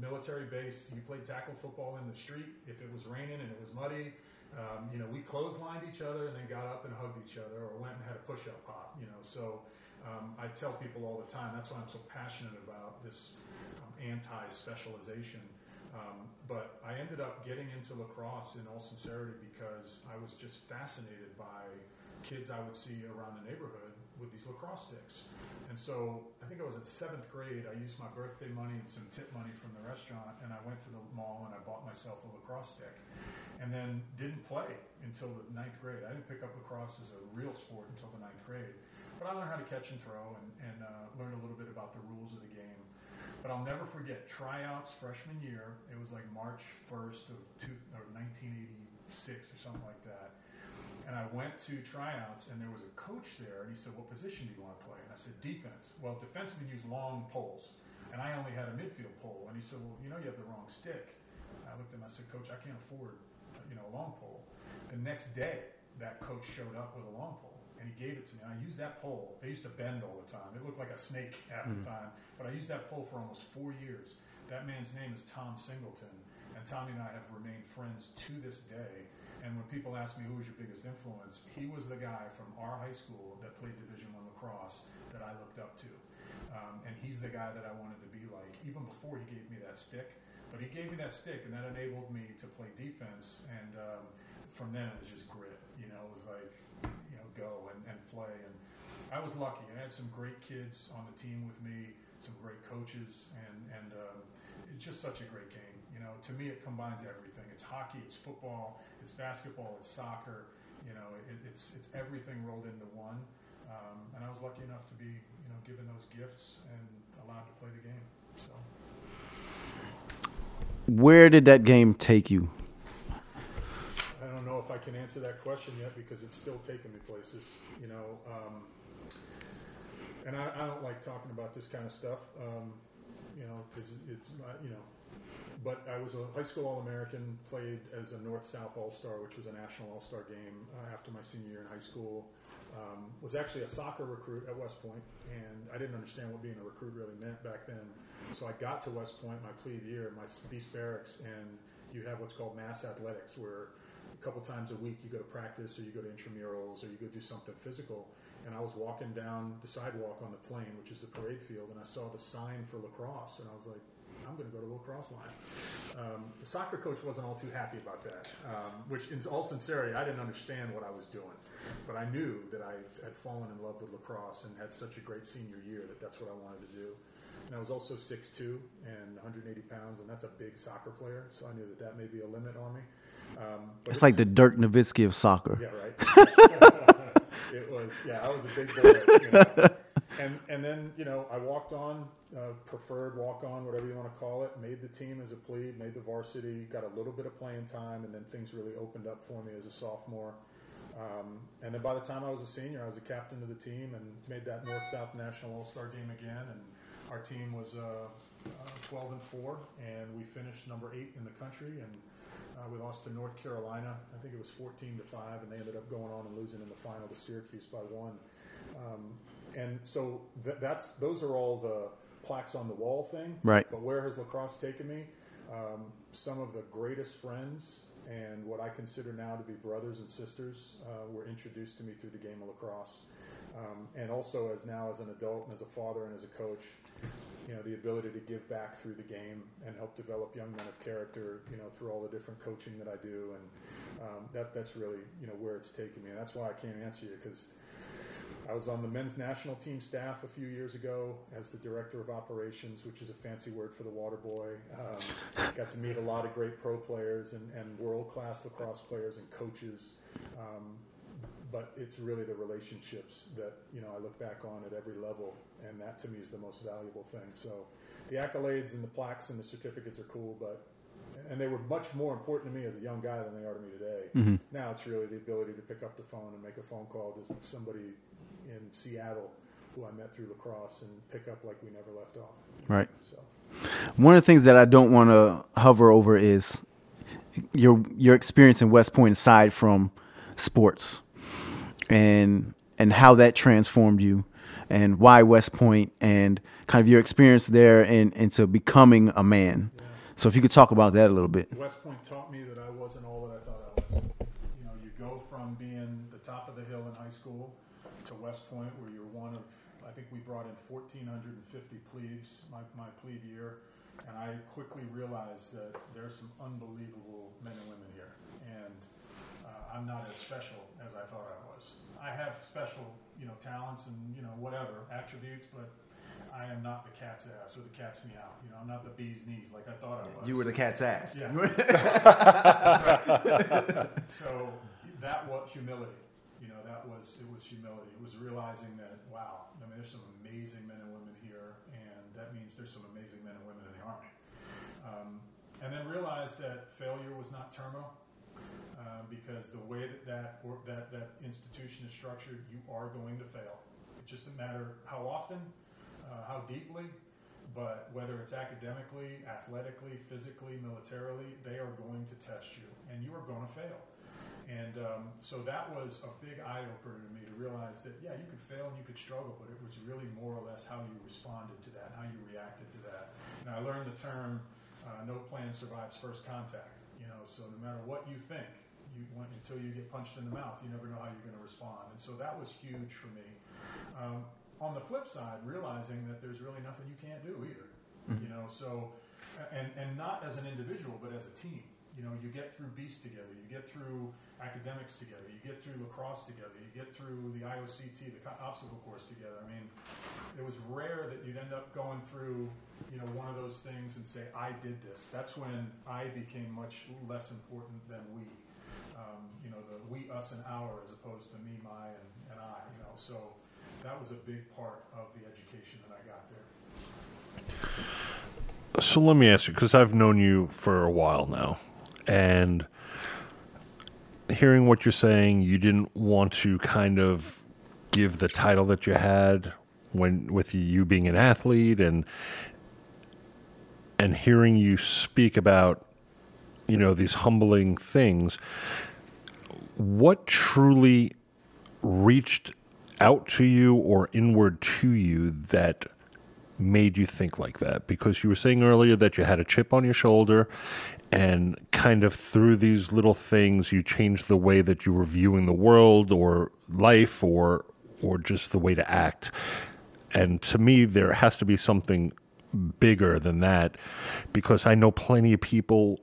military base. You played tackle football in the street if it was raining and it was muddy. You know, we clotheslined each other and then got up and hugged each other or went and had a push-up pop, you know. So I tell people all the time, that's why I'm so passionate about this anti-specialization. But I ended up getting into lacrosse in all sincerity because I was just fascinated by kids I would see around the neighborhood with these lacrosse sticks. And so I think I was in 7th grade. I used my birthday money and some tip money from the restaurant, and I went to the mall and I bought myself a lacrosse stick, and then didn't play until the 9th grade. I didn't pick up lacrosse as a real sport until the 9th grade. But I learned how to catch and throw and learned a little bit about the rules of the game. But I'll never forget tryouts freshman year. It was like March 1st of 1986 or something like that. And I went to tryouts, and there was a coach there, and he said, what position do you want to play? And I said, defense. Well, defensemen use long poles, and I only had a midfield pole. And he said, well, you know you have the wrong stick. And I looked at him, I said, coach, I can't afford, you know, a long pole. The next day, that coach showed up with a long pole, and he gave it to me. And I used that pole. They used to bend all the time. It looked like a snake half the time. But I used that pole for almost 4 years. That man's name is Tom Singleton, and Tommy and I have remained friends to this day. And when people ask me who was your biggest influence, he was the guy from our high school that played Division I lacrosse that I looked up to. And he's the guy that I wanted to be like, even before he gave me that stick. But he gave me that stick, and that enabled me to play defense. And from then, it was just grit. You know, it was like, you know, go and play. And I was lucky. I had some great kids on the team with me, some great coaches, and it's just such a great game. You know, to me, it combines everything. It's hockey, it's football, it's basketball, it's soccer. You know, it's everything rolled into one. And I was lucky enough to be, you know, given those gifts and allowed to play the game. So, where did that game take you? I don't know if I can answer that question yet because it's still taking me places. You know, and I don't like talking about this kind of stuff. You know, because it's not, you know. But I was a high school All-American, played as a North-South All-Star, which was a national All-Star game after my senior year in high school. Was actually a soccer recruit at West Point, and I didn't understand what being a recruit really meant back then. So I got to West Point my plebe year, my East Barracks, and you have what's called mass athletics, where a couple times a week you go to practice or you go to intramurals or you go do something physical. And I was walking down the sidewalk on the Plain, which is the parade field, and I saw the sign for lacrosse, and I was like, I'm going to go to the lacrosse line. The soccer coach wasn't all too happy about that, which in all sincerity, I didn't understand what I was doing. But I knew that I had fallen in love with lacrosse and had such a great senior year that that's what I wanted to do. And I was also 6'2 and 180 pounds, and that's a big soccer player, so I knew that that may be a limit on me. It's like the Dirk Nowitzki of soccer. Yeah, right? It was, yeah, I was a big boy. You know. And then, you know, I walked on, preferred walk on, whatever you want to call it, made the team as a plebe, made the varsity, got a little bit of playing time, and then things really opened up for me as a sophomore. And then by the time I was a senior, I was a captain of the team and made that North-South National All-Star game again. And Our team was 12-4, and we finished number 8 in the country. And we lost to North Carolina. I think it was 14-5, and they ended up going on and losing in the final to Syracuse by 1. And so those are all the plaques on the wall thing. Right. But where has lacrosse taken me? Some of the greatest friends and what I consider now to be brothers and sisters were introduced to me through the game of lacrosse. And also as an adult and as a father and as a coach, you know, the ability to give back through the game and help develop young men of character, you know, through all the different coaching that I do. And that's really, you know, where it's taken me. And that's why I can't answer you, because I was on the men's national team staff a few years ago as the director of operations, which is a fancy word for the water boy. Got to meet a lot of great pro players and world-class lacrosse players and coaches. But it's really the relationships that, you know, I look back on at every level, and that to me is the most valuable thing. So the accolades and the plaques and the certificates are cool, and they were much more important to me as a young guy than they are to me today. Mm-hmm. Now it's really the ability to pick up the phone and make a phone call to somebody in Seattle who I met through lacrosse and pick up like we never left off. Right. So one of the things that I don't want to hover over is your experience in West Point aside from sports, and how that transformed you, and why West Point, and kind of your experience there into becoming a man. Yeah. So if you could talk about that a little bit. West Point taught me that I wasn't all that I thought I was. You know, you go from being the top of the hill in high school to West Point, where you're one of, I think we brought in 1,450 plebes my plebe year, and I quickly realized that there's some unbelievable men and women here, and I'm not as special as I thought I was. I have special, you know, talents and, you know, whatever, attributes, but I am not the cat's ass or the cat's meow. You know, I'm not the bee's knees like I thought I was. You were the cat's ass. Yeah. So that was humility. You know, it was humility. It was realizing that, wow, I mean, there's some amazing men and women here, and that means there's some amazing men and women in the Army. And then realized that failure was not terminal. Because the way that institution is structured, you are going to fail. It just doesn't matter how often, how deeply, but whether it's academically, athletically, physically, militarily, they are going to test you, and you are going to fail. And so that was a big eye-opener to me, to realize that, yeah, you could fail and you could struggle, but it was really more or less how you responded to that, how you reacted to that. And I learned the term, no plan survives first contact. You know, so no matter what you think, until you get punched in the mouth, you never know how you're going to respond. And so that was huge for me. On the flip side, realizing that there's really nothing you can't do either. Mm-hmm. You know, so, and not as an individual, but as a team. You know, you get through beasts together, you get through academics together, you get through lacrosse together, you get through the IOCT, the obstacle course together. I mean, it was rare that you'd end up going through, you know, one of those things and say, I did this. That's when I became much less important than we. You know, the we, us, and our, as opposed to me, my, and I, you know. So that was a big part of the education that I got there. So let me ask you, because I've known you for a while now, and hearing what you're saying, you didn't want to kind of give the title that you had with you being an athlete, and hearing you speak about, you know, these humbling things. What truly reached out to you or inward to you that made you think like that? Because you were saying earlier that you had a chip on your shoulder, and kind of through these little things, you changed the way that you were viewing the world or life or just the way to act. And to me, there has to be something bigger than that, because I know plenty of people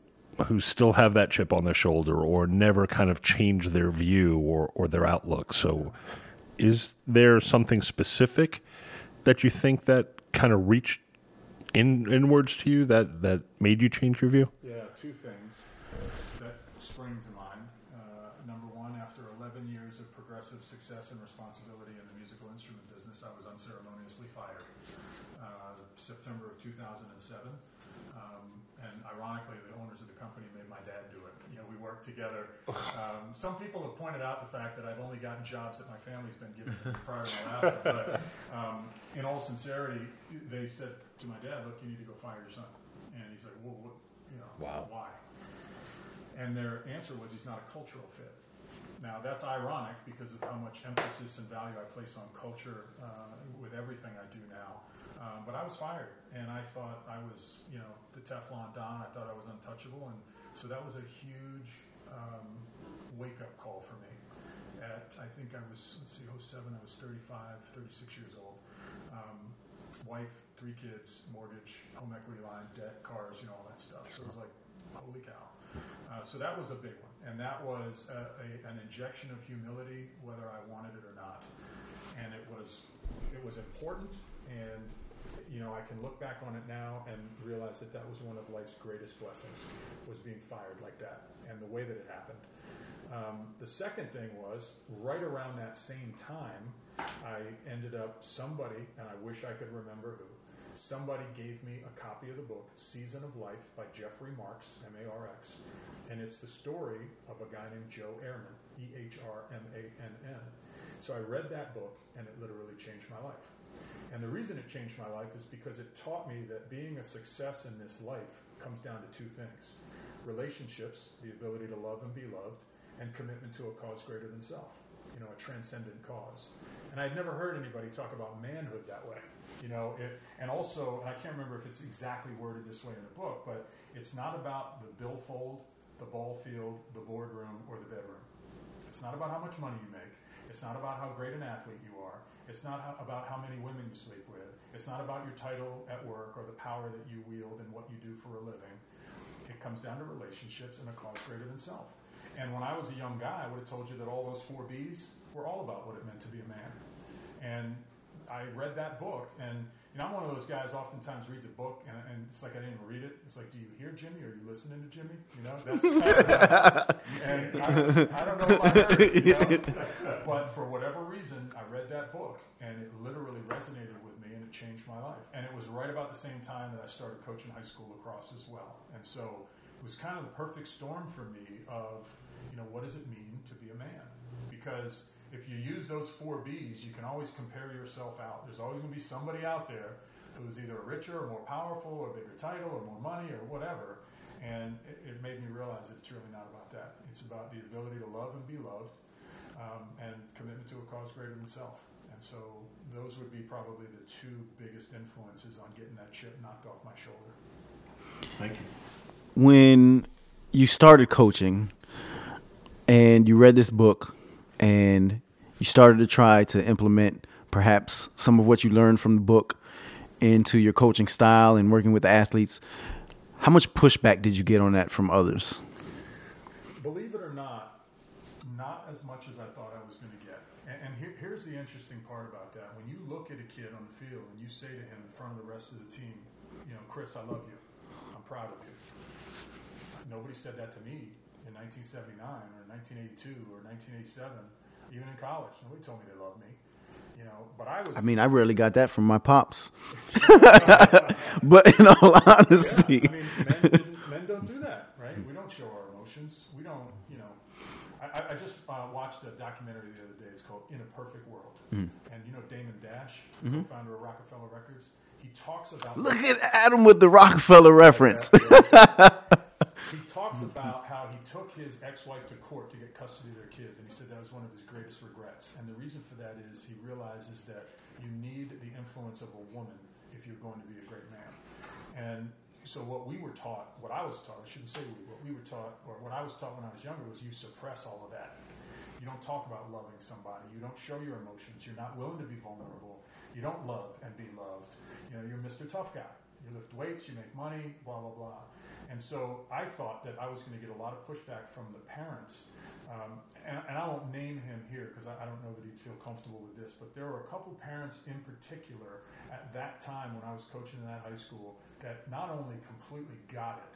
who still have that chip on their shoulder or never kind of change their view or their outlook. So is there something specific that you think that kind of reached inwards to you that made you change your view? Yeah, two things that spring to mind. Number one, after 11 years of progressive success and responsibility in the musical instrument business, I was unceremoniously fired. September of 2007. And ironically, the owners of the company made my dad do it. You know, we worked together. Some people have pointed out the fact that I've only gotten jobs that my family's been given prior to my last one. But in all sincerity, they said to my dad, "Look, you need to go fire your son." And he's like, "Well, what, you know, wow. Why?" And their answer was, "He's not a cultural fit." Now, that's ironic because of how much emphasis and value I place on culture with everything I do now. But I was fired, and I thought I was, you know, the Teflon Don. I thought I was untouchable, and so that was a huge wake-up call for me. I think I was, 07, I was 35, 36 years old. Wife, 3 kids, mortgage, home equity line, debt, cars, you know, all that stuff. So it was like, holy cow. So that was a big one, and that was an injection of humility, whether I wanted it or not. And it was important, and you know, I can look back on it now and realize that that was one of life's greatest blessings, was being fired like that and the way that it happened. The second thing was, right around that same time, I ended up, somebody, and I wish I could remember who, somebody gave me a copy of the book, Season of Life by Jeffrey Marks, M-A-R-X, and it's the story of a guy named Joe Ehrman, E-H-R-M-A-N-N. So I read that book, and it literally changed my life. And the reason it changed my life is because it taught me that being a success in this life comes down to 2 things: relationships, the ability to love and be loved, and commitment to a cause greater than self, you know, a transcendent cause. And I'd never heard anybody talk about manhood that way, you know. And also, and I can't remember if it's exactly worded this way in the book, but it's not about the billfold, the ball field, the boardroom, or the bedroom. It's not about how much money you make. It's not about how great an athlete you are. It's not about how many women you sleep with. It's not about your title at work or the power that you wield and what you do for a living. It comes down to relationships and a cause greater than self. And when I was a young guy, I would have told you that all those 4 B's were all about what it meant to be a man. And I read that book, and you know, I'm one of those guys oftentimes reads a book, and it's like I didn't read it. It's like, do you hear Jimmy? Are you listening to Jimmy? You know, that's and I don't know if I heard it, you know? But for whatever reason, I read that book, and it literally resonated with me, and it changed my life. And it was right about the same time that I started coaching high school lacrosse as well. And so it was kind of the perfect storm for me of, you know, what does it mean to be a man? Because if you use those 4 B's, you can always compare yourself out. There's always going to be somebody out there who's either richer or more powerful or bigger title or more money or whatever. And it made me realize that it's really not about that. It's about the ability to love and be loved, and commitment to a cause greater than self. And so those would be probably the 2 biggest influences on getting that chip knocked off my shoulder. Thank you. When you started coaching and you read this book and you started to try to implement perhaps some of what you learned from the book into your coaching style and working with the athletes, how much pushback did you get on that from others? Believe it or not as much as I thought I was going to get. And here's the interesting part about that. When you look at a kid on the field and you say to him in front of the rest of the team, you know, "Chris, I love you. I'm proud of you." Nobody said that to me in 1979 or 1982 or 1987, even in college. Nobody told me they loved me, you know. But I rarely got that from my pops. But in all honesty, yeah, I mean, men don't do that, right? We don't show our emotions. We don't, you know. I just watched a documentary the other day. It's called In a Perfect World. Mm. And you know Damon Dash, the co-founder of Rockefeller Records, he talks about... Look at Adam with the Rockefeller reference. He talks about how he took his ex-wife to court to get custody of their kids, and he said that was one of his greatest regrets. And the reason for that is he realizes that you need the influence of a woman if you're going to be a great man. And so what I was taught when I was younger was you suppress all of that. You don't talk about loving somebody. You don't show your emotions. You're not willing to be vulnerable. You don't love and be loved. You know, you're Mr. Tough Guy. You lift weights, you make money, blah, blah, blah. And so I thought that I was going to get a lot of pushback from the parents. And I won't name him here because I don't know that he'd feel comfortable with this, but there were a couple parents in particular at that time when I was coaching in that high school that not only completely got it,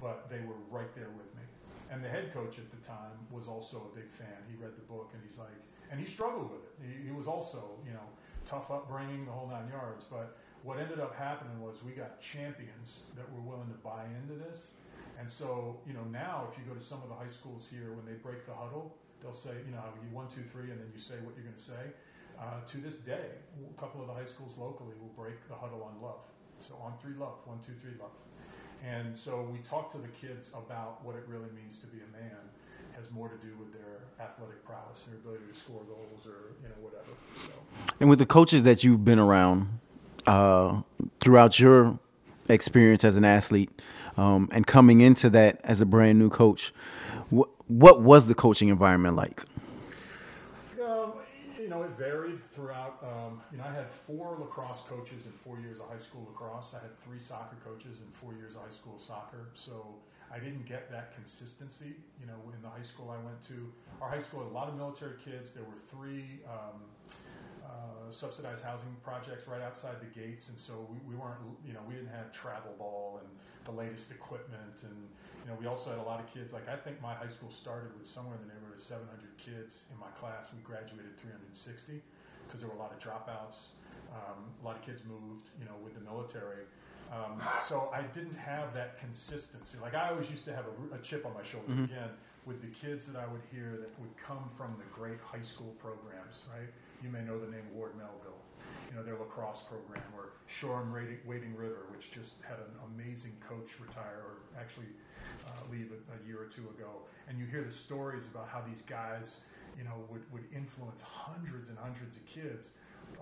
but they were right there with me. And the head coach at the time was also a big fan. He read the book, and he's like, and he struggled with it. He was also, you know, tough upbringing, the whole 9 yards, but what ended up happening was we got champions that were willing to buy into this. And so, you know, now if you go to some of the high schools here, when they break the huddle, they'll say, you know, you 1, 2, 3, and then you say what you're going to say. To this day, a couple of the high schools locally will break the huddle on love. So on 3 love, 1, 2, 3 love. And so we talk to the kids about what it really means to be a man. It has more to do with their athletic prowess, their ability to score goals, or, you know, whatever. So. And with the coaches that you've been around throughout your experience as an athlete, and coming into that as a brand new coach, what was the coaching environment like? You know, it varied throughout. You know, I had 4 lacrosse coaches in 4 years of high school lacrosse. I had 3 soccer coaches in 4 years of high school soccer. So I didn't get that consistency. You know, in the high school I went to, our high school had a lot of military kids. There were 3 subsidized housing projects right outside the gates, and so we weren't, you know, we didn't have travel ball and the latest equipment, and, you know, we also had a lot of kids. Like, I think my high school started with somewhere in the neighborhood of 700 kids in my class. We graduated 360 because there were a lot of dropouts. A lot of kids moved, you know, with the military. So I didn't have that consistency. Like, I always used to have a chip on my shoulder, mm-hmm. again, with the kids that I would hear that would come from the great high school programs, right? You may know the name Ward Melville, you know, their lacrosse program, or Shoreham Wading River, which just had an amazing coach retire, or actually leave a year or two ago. And you hear the stories about how these guys, you know, would influence hundreds and hundreds of kids.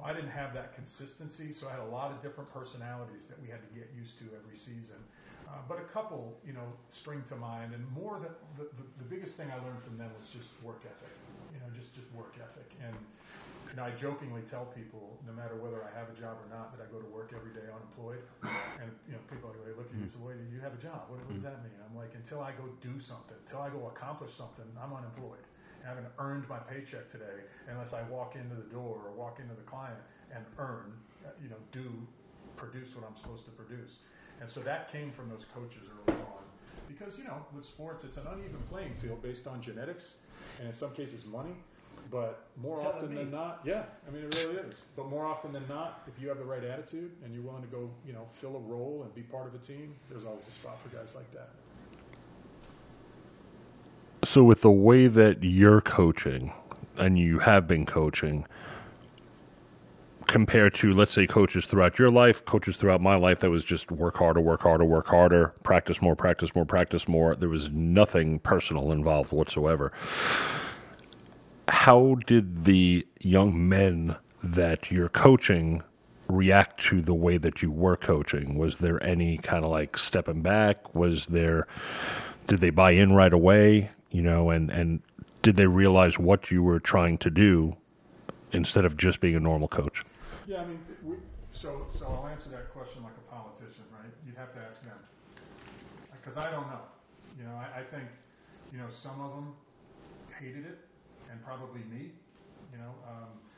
I didn't have that consistency, so I had a lot of different personalities that we had to get used to every season. But a couple, you know, spring to mind, and more than the biggest thing I learned from them was just work ethic, you know, just work ethic. And, you know, I jokingly tell people, no matter whether I have a job or not, that I go to work every day unemployed. And, you know, people are like, look at you and say, well, you have a job. What does that mean? I'm like, until I go do something, until I go accomplish something, I'm unemployed. I haven't earned my paycheck today unless I walk into the door or walk into the client and earn, you know, produce what I'm supposed to produce. And so that came from those coaches early on. Because, you know, with sports, it's an uneven playing field based on genetics and in some cases money. But more often than not, yeah, I mean, it really is. But more often than not, if you have the right attitude and you're willing to go, you know, fill a role and be part of a team, there's always a spot for guys like that. So with the way that you're coaching, and you have been coaching, compared to, let's say, coaches throughout your life, coaches throughout my life, that was just work harder, practice more. There was nothing personal involved whatsoever. How did the young men that you're coaching react to the way that you were coaching? Was there any kind of like stepping back? Did they buy in right away? You know, and did they realize what you were trying to do instead of just being a normal coach? Yeah, I mean, so I'll answer that question like a politician, right? You'd have to ask them, because I don't know. You know, I think, you know, some of them hated it. And probably me, you know.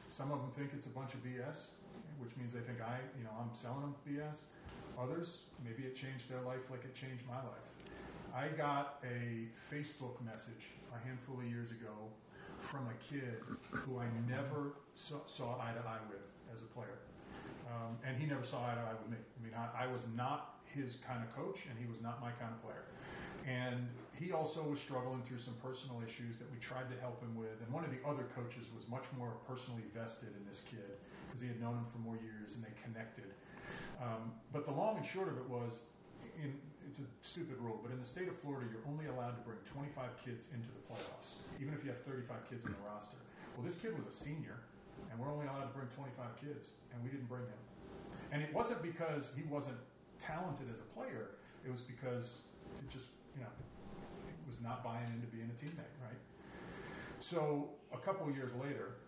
Some of them think it's a bunch of BS, which means they think I'm selling them BS. Others, maybe it changed their life like it changed my life. I got a Facebook message a handful of years ago from a kid who I never saw eye to eye with as a player, and he never saw eye to eye with me. I mean, I was not his kind of coach, and he was not my kind of player. And he also was struggling through some personal issues that we tried to help him with. And one of the other coaches was much more personally vested in this kid because he had known him for more years and they connected. But the long and short of it was, it's a stupid rule, but in the state of Florida, you're only allowed to bring 25 kids into the playoffs, even if you have 35 kids on the roster. Well, this kid was a senior, and we're only allowed to bring 25 kids, and we didn't bring him. And it wasn't because he wasn't talented as a player. It was because it just... you know, it was not buying into being a teammate, right? So a couple of years later,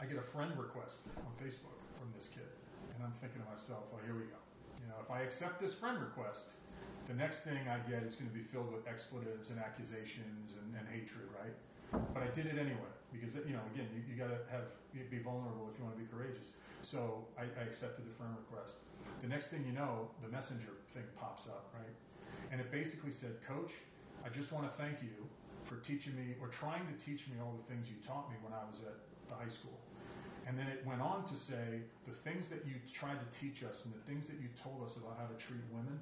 I get a friend request on Facebook from this kid. And I'm thinking to myself, well, here we go. You know, if I accept this friend request, the next thing I get is going to be filled with expletives and accusations and hatred, right? But I did it anyway because, you know, again, you got to be vulnerable if you want to be courageous. So I accepted the friend request. The next thing you know, the messenger thing pops up, right? And it basically said, Coach, I just want to thank you for teaching me, or trying to teach me all the things you taught me when I was at the high school. And then it went on to say, the things that you tried to teach us and the things that you told us about how to treat women,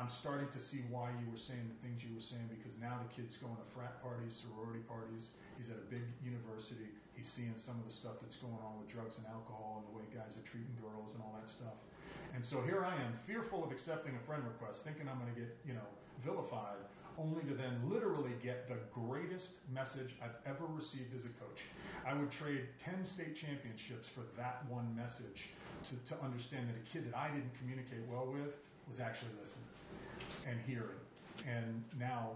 I'm starting to see why you were saying the things you were saying, because now the kid's going to frat parties, sorority parties, he's at a big university, he's seeing some of the stuff that's going on with drugs and alcohol and the way guys are treating girls and all that stuff. And so here I am, fearful of accepting a friend request, thinking I'm going to get, vilified, only to then literally get the greatest message I've ever received as a coach. I would trade 10 state championships for that one message to understand that a kid that I didn't communicate well with was actually listening and hearing. And now,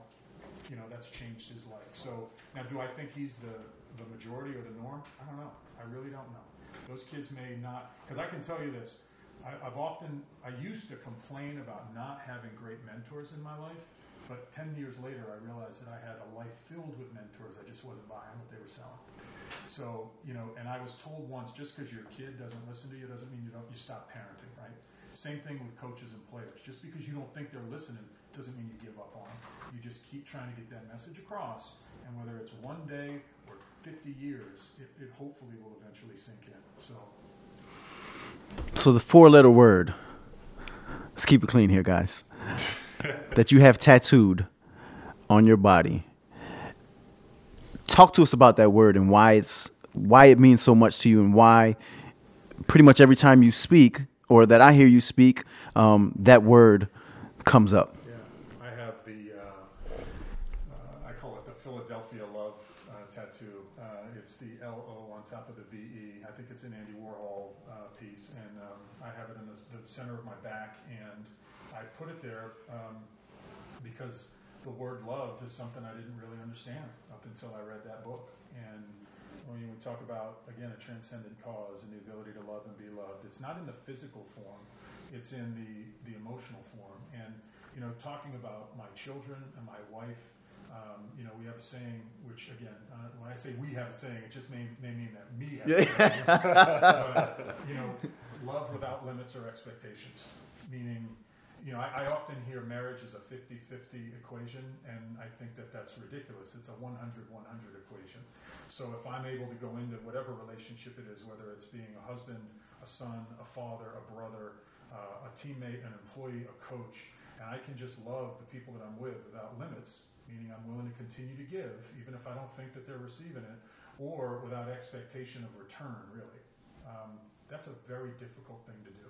that's changed his life. So now, do I think he's the majority or the norm? I don't know. I really don't know. Those kids may not, because I can tell you this. I used to complain about not having great mentors in my life, but 10 years later I realized that I had a life filled with mentors. I just wasn't buying what they were selling. So, and I was told once, just because your kid doesn't listen to you doesn't mean you stop parenting, right? Same thing with coaches and players. Just because you don't think they're listening doesn't mean you give up on them. You just keep trying to get that message across, and whether it's one day or 50 years, it hopefully will eventually sink in. So the four-letter word, let's keep it clean here, guys, that you have tattooed on your body. Talk to us about that word and why it means so much to you, and why pretty much every time you speak or that I hear you speak, that word comes up. Yeah, I have the, I call it the Philadelphia love tattoo. It's the L-O on top of the V-E. I think it's an Andy Warhol piece, and I have it in the center of my back, and I put it there because the word love is something I didn't really understand up until I read that book. And when we talk about, again, a transcendent cause and the ability to love and be loved, it's not in the physical form, it's in the emotional form. And, talking about my children and my wife, we have a saying, which, again, when I say we have a saying, it just may mean that me has a saying. Love without limits or expectations, meaning, I often hear marriage is a 50-50 equation, and I think that that's ridiculous. It's a 100-100 equation. So if I'm able to go into whatever relationship it is, whether it's being a husband, a son, a father, a brother, a teammate, an employee, a coach, and I can just love the people that I'm with without limits, meaning I'm willing to continue to give, even if I don't think that they're receiving it, or without expectation of return, really. That's a very difficult thing to do.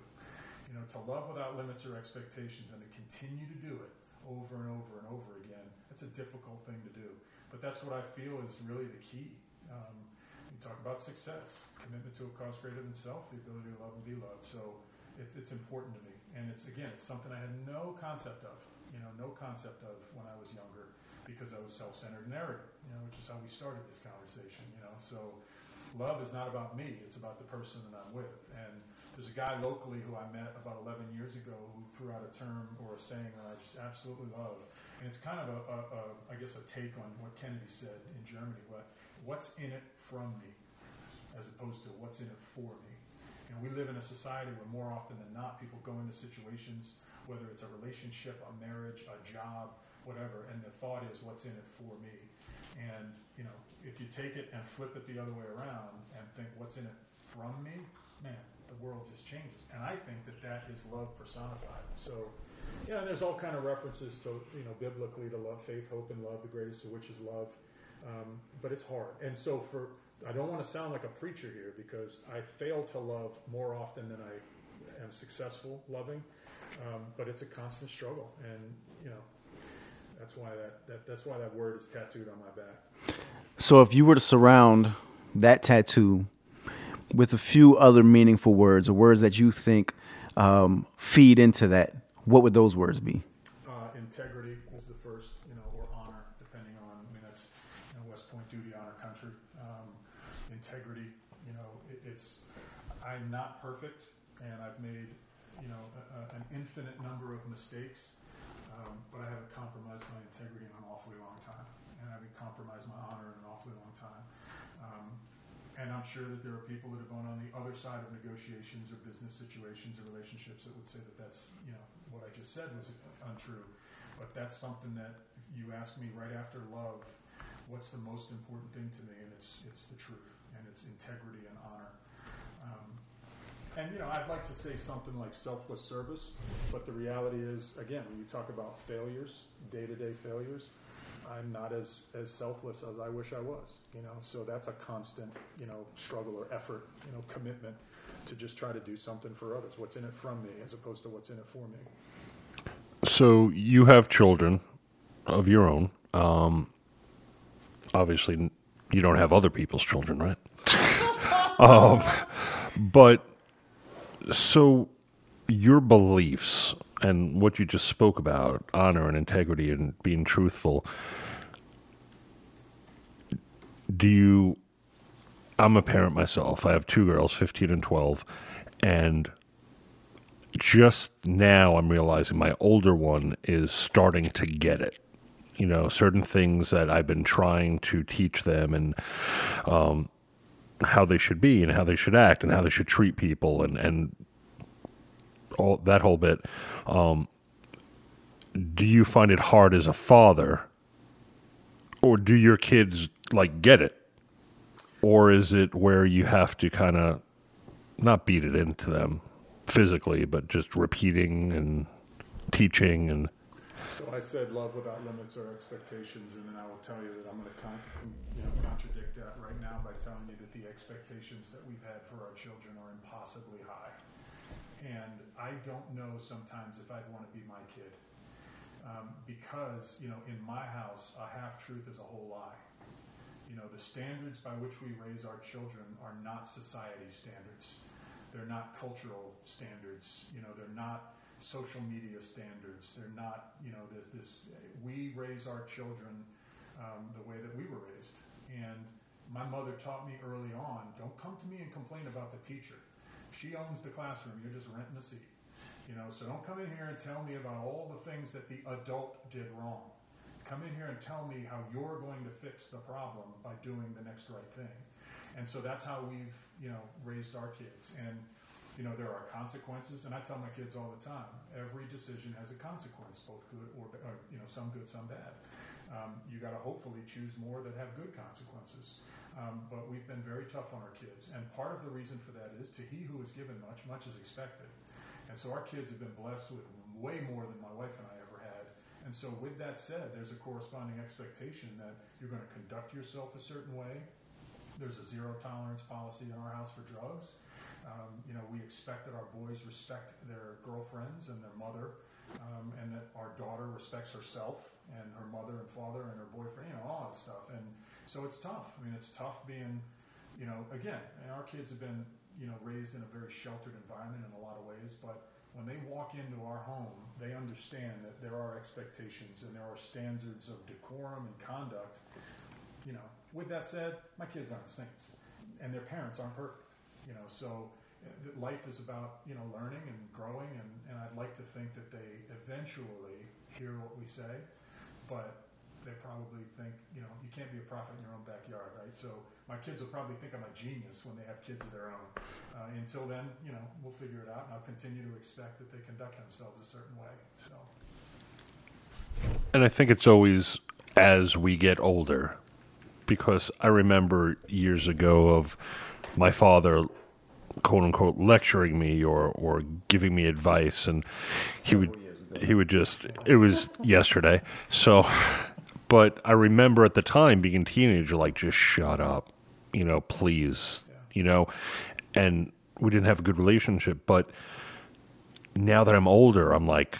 To love without limits or expectations and to continue to do it over and over and over again, that's a difficult thing to do. But that's what I feel is really the key. We talk about success, commitment to a cause greater than self, the ability to love and be loved. So it's important to me. And it's something I had no concept of when I was younger, because I was self-centered and arrogant, which is how we started this conversation, So love is not about me, it's about the person that I'm with. And there's a guy locally who I met about 11 years ago who threw out a term or a saying that I just absolutely love. And it's kind of a take on what Kennedy said in Germany, what's in it from me, as opposed to what's in it for me. And we live in a society where more often than not people go into situations, whether it's a relationship, a marriage, a job, whatever, and the thought is, what's in it for me? And, if you take it and flip it the other way around and think, what's in it from me? Man, the world just changes, and I think that is love personified. So, there's all kind of references to biblically to love, faith, hope, and love. The greatest of which is love, but it's hard. And so, I don't want to sound like a preacher here, because I fail to love more often than I am successful loving, but it's a constant struggle, and that's why that word is tattooed on my back. So, if you were to surround that tattoo with a few other meaningful words, or words that you think feed into that, what would those words be? Integrity is the first, or honor, depending on, that's West Point, duty, honor, country. Integrity, I'm not perfect, and I've made, an infinite number of mistakes, but I haven't compromised my integrity in an awfully long time, and I haven't compromised my honor in an awfully long time. And I'm sure that there are people that have gone on the other side of negotiations or business situations or relationships that would say that that's, what I just said was untrue. But that's something that you ask me right after love, what's the most important thing to me? And it's the truth. and its integrity and honor. And, you know, I'd like to say something like selfless service, but the reality is, again, when you talk about failures, day-to-day failures, I'm not as selfless as I wish I was, you know. So that's a constant, you know, struggle or effort, you know, commitment to just try to do something for others, what's in it from me as opposed to what's in it for me. So you have children of your own. Obviously, you don't have other people's children, right? But so your beliefs and what you just spoke about, honor and integrity and being truthful, do you, I'm a parent myself. I have two girls, 15 and 12, and just now I'm realizing my older one is starting to get it. You know, certain things that I've been trying to teach them and how they should be and how they should act and how they should treat people and all that whole bit. Do you find it hard as a father, or do your kids like get it? Or is it where you have to kind of not beat it into them physically, but just repeating and teaching and... So I said love without limits or expectations, and then I will tell you that I'm going to contradict that right now by telling you that the expectations that we've had for our children are impossibly high. And I don't know sometimes if I'd want to be my kid. Because, you know, in my house, a half-truth is a whole lie. You know, the standards by which we raise our children are not society standards. They're not cultural standards. You know, they're not social media standards. They're not, you know, this. We raise our children the way that we were raised. And my mother taught me early on, don't come to me and complain about the teacher. She owns the classroom. You're just renting a seat. You know, so don't come in here and tell me about all the things that the adult did wrong. Come in here and tell me how you're going to fix the problem by doing the next right thing. And so that's how we've, you know, raised our kids. And you know, there are consequences, and I tell my kids all the time, every decision has a consequence, both good or you know, some good, some bad. You got to hopefully choose more that have good consequences. But we've been very tough on our kids, and part of the reason for that is to he who is given much, much is expected. And so our kids have been blessed with way more than my wife and I ever had. And so with that said, there's a corresponding expectation that you're going to conduct yourself a certain way. There's a zero tolerance policy in our house for drugs. You know, we expect that our boys respect their girlfriends and their mother, and that our daughter respects herself and her mother and father and her boyfriend, you know, all that stuff. And so it's tough. I mean, it's tough being, you know, again, and our kids have been, you know, raised in a very sheltered environment in a lot of ways, but when they walk into our home, they understand that there are expectations and there are standards of decorum and conduct. You know, with that said, my kids aren't saints, and their parents aren't perfect. You know, so life is about, you know, learning and growing, and I'd like to think that they eventually hear what we say, but they probably think, you know, you can't be a prophet in your own backyard, right? So my kids will probably think I'm a genius when they have kids of their own. Until then, you know, we'll figure it out, and I'll continue to expect that they conduct themselves a certain way. So, and I think it's always as we get older, because I remember years ago of my father, quote unquote, lecturing me or giving me advice, and he would just, it was yesterday. So, but I remember at the time being a teenager, like, just shut up, you know, please, yeah. You know, and we didn't have a good relationship. But now that I'm older, I'm like,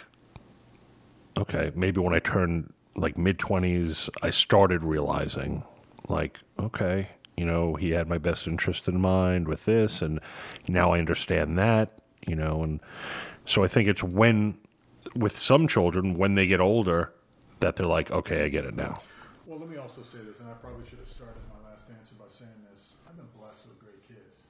okay, maybe when I turned like mid 20s, I started realizing like, okay, you know, he had my best interest in mind with this, and now I understand that, you know. And so I think it's when, with some children, when they get older, that they're like, okay, I get it now. Well, let me also say this, and I probably should have started my last answer by saying this. I've been blessed with great kids.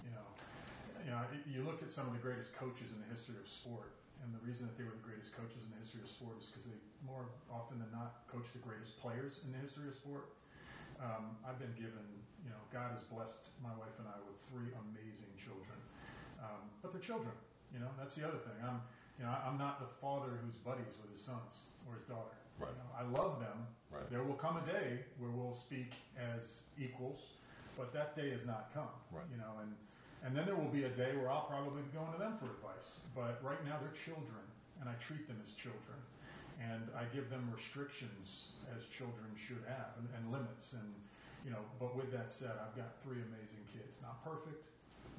You know, you look at some of the greatest coaches in the history of sport, and the reason that they were the greatest coaches in the history of sport is because they, more often than not, coached the greatest players in the history of sport. I've been given, you know, God has blessed my wife and I with three amazing children, but they're children, you know, that's the other thing. I'm not the father who's buddies with his sons or his daughter. Right. You know, I love them. Right. There will come a day where we'll speak as equals, But that day has not come, right. You know, and then there will be a day where I'll probably be going to them for advice. But right now they're children, and I treat them as children. And I give them restrictions as children should have, and limits. And, you know, but with that said, I've got three amazing kids. Not perfect.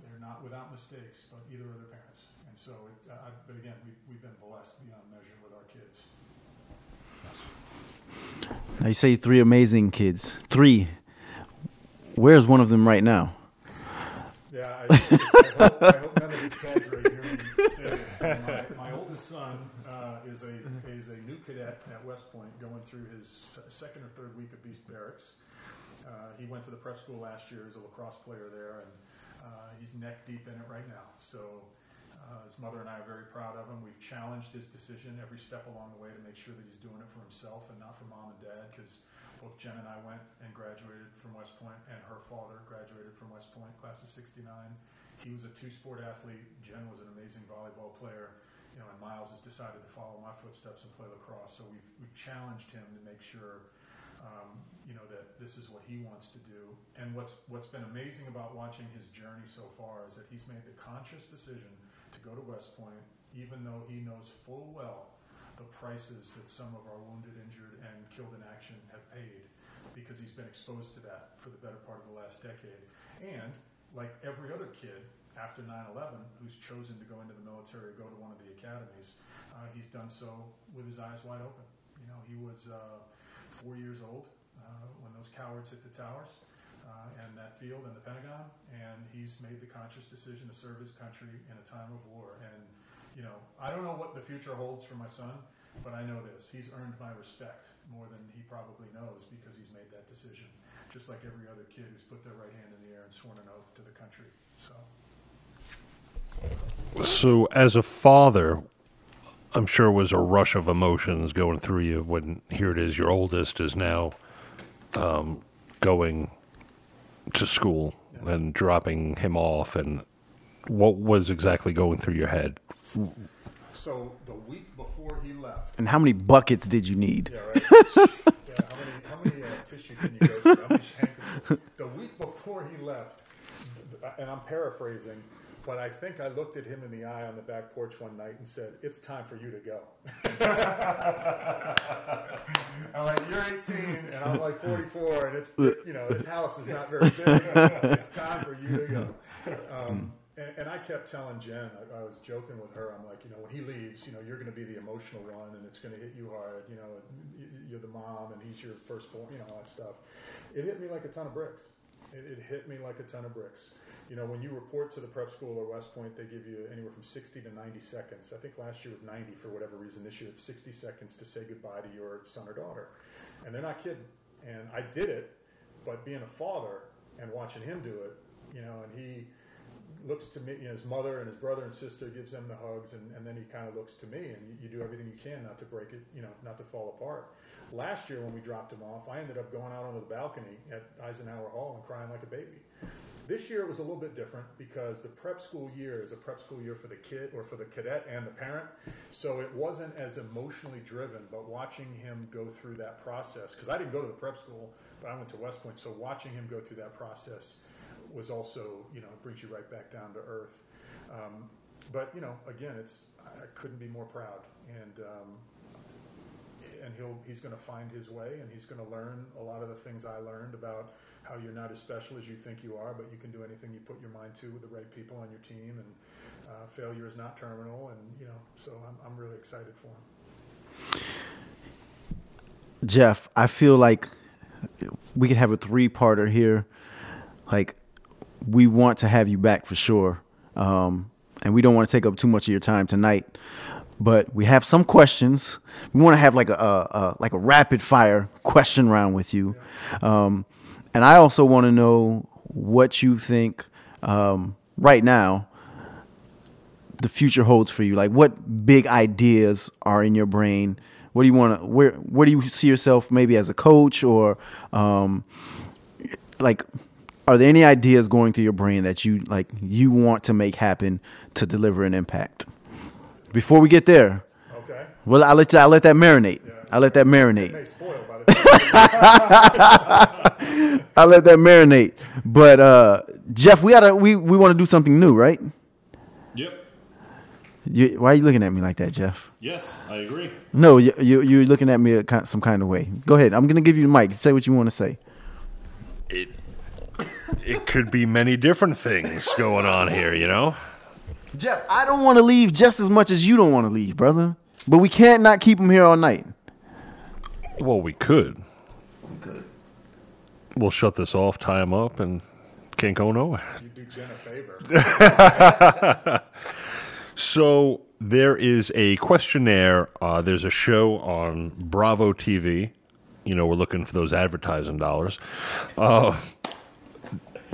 They're not without mistakes, but either are their parents. And so, but again, we've been blessed beyond measure with our kids. Now you say three amazing kids. Three. Where's one of them right now? Yeah, I hope none of these guys right here say this. My oldest son is a new cadet at West Point, going through his second or third week of Beast Barracks. He went to the prep school last year as a lacrosse player there, and he's neck deep in it right now. So his mother and I are very proud of him. We've challenged his decision every step along the way to make sure that he's doing it for himself and not for mom and dad, because both Jen and I went and graduated from West Point, and her father graduated from West Point, class of 69. He was a two-sport athlete. Jen was an amazing volleyball player. You know, and Miles has decided to follow my footsteps and play lacrosse. So we've challenged him to make sure you know, that this is what he wants to do. And what's been amazing about watching his journey so far is that he's made the conscious decision to go to West Point, even though he knows full well the prices that some of our wounded, injured, and killed in action have paid, because he's been exposed to that for the better part of the last decade. And like every other kid after 9/11 who's chosen to go into the military or go to one of the academies, he's done so with his eyes wide open. You know, he was 4 years old when those cowards hit the towers and that field and the Pentagon, and he's made the conscious decision to serve his country in a time of war. And, you know, I don't know what the future holds for my son, but I know this. He's earned my respect more than he probably knows, because he's made that decision, just like every other kid who's put their right hand in the air and sworn an oath to the country. So as a father, I'm sure it was a rush of emotions going through you when here it is, your oldest is now going to school, yeah, and dropping him off. And what was exactly going through your head? So the week before he left. And how many buckets did you need? Yeah, right. Yeah, how many tissue can you go through? How many handkerchiefs? The week before he left, and I'm paraphrasing, but I think I looked at him in the eye on the back porch one night and said, "It's time for you to go." I'm like, "You're 18, and I'm like 44, and it's, you know, this house is not very big. It's time for you to go." And I kept telling Jen, I was joking with her. I'm like, you know, when he leaves, you know, you're going to be the emotional one, and it's going to hit you hard. You know, you're the mom, and he's your firstborn. You know, all that stuff. It hit me like a ton of bricks. It hit me like a ton of bricks. You know, when you report to the prep school or West Point, they give you anywhere from 60 to 90 seconds. I think last year was 90 for whatever reason. This year it's 60 seconds to say goodbye to your son or daughter. And they're not kidding. And I did it, but being a father and watching him do it, you know, and he looks to me, you know, his mother and his brother and sister gives them the hugs, and then he kind of looks to me, and you do everything you can not to break it, you know, not to fall apart. Last year when we dropped him off, I ended up going out onto the balcony at Eisenhower Hall and crying like a baby. This year it was a little bit different, because the prep school year is a prep school year for the kid or for the cadet and the parent. So it wasn't as emotionally driven, but watching him go through that process, because I didn't go to the prep school, but I went to West Point. So watching him go through that process was also, you know, brings you right back down to earth. But, you know, again, I couldn't be more proud. And he's going to find his way, and he's going to learn a lot of the things I learned about how you're not as special as you think you are, but you can do anything you put your mind to with the right people on your team, and failure is not terminal. And, you know, so I'm really excited for him. Jeff, I feel like we could have a three-parter here. Like, we want to have you back for sure, and we don't want to take up too much of your time tonight. But we have some questions. We want to have like a rapid fire question round with you, and I also want to know what you think right now the future holds for you. Like, what big ideas are in your brain? What do you want to? Where do you see yourself? Maybe as a coach, or like, are there any ideas going through your brain that you like you want to make happen to deliver an impact? Before we get there, okay. Well, I'll let that marinate. Yeah. I let that marinate. I let that marinate. But Jeff, we want to do something new, right? Yep. Why are you looking at me like that, Jeff? Yes, I agree. No, you're looking at me some kind of way. Go ahead. I'm going to give you the mic. Say what you want to say. It could be many different things going on here, you know? Jeff, I don't want to leave just as much as you don't want to leave, brother. But we can't not keep him here all night. Well, we could. We could. We'll shut this off, tie him up, and can't go nowhere. You do Jen a favor. So there is a questionnaire. There's a show on Bravo TV. You know, we're looking for those advertising dollars.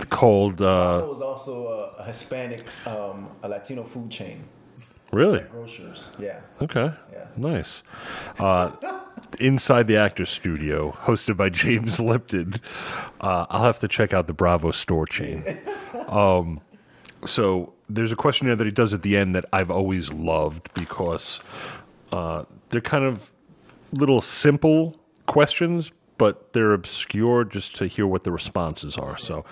Called. Bravo was also a Hispanic, a Latino food chain. Really? Grocers. Yeah. Okay. Yeah. Nice. Inside the Actors Studio, hosted by James Lipton. I'll have to check out the Bravo store chain. So there's a questionnaire that he does at the end that I've always loved because they're kind of little simple questions, but they're obscure just to hear what the responses are. So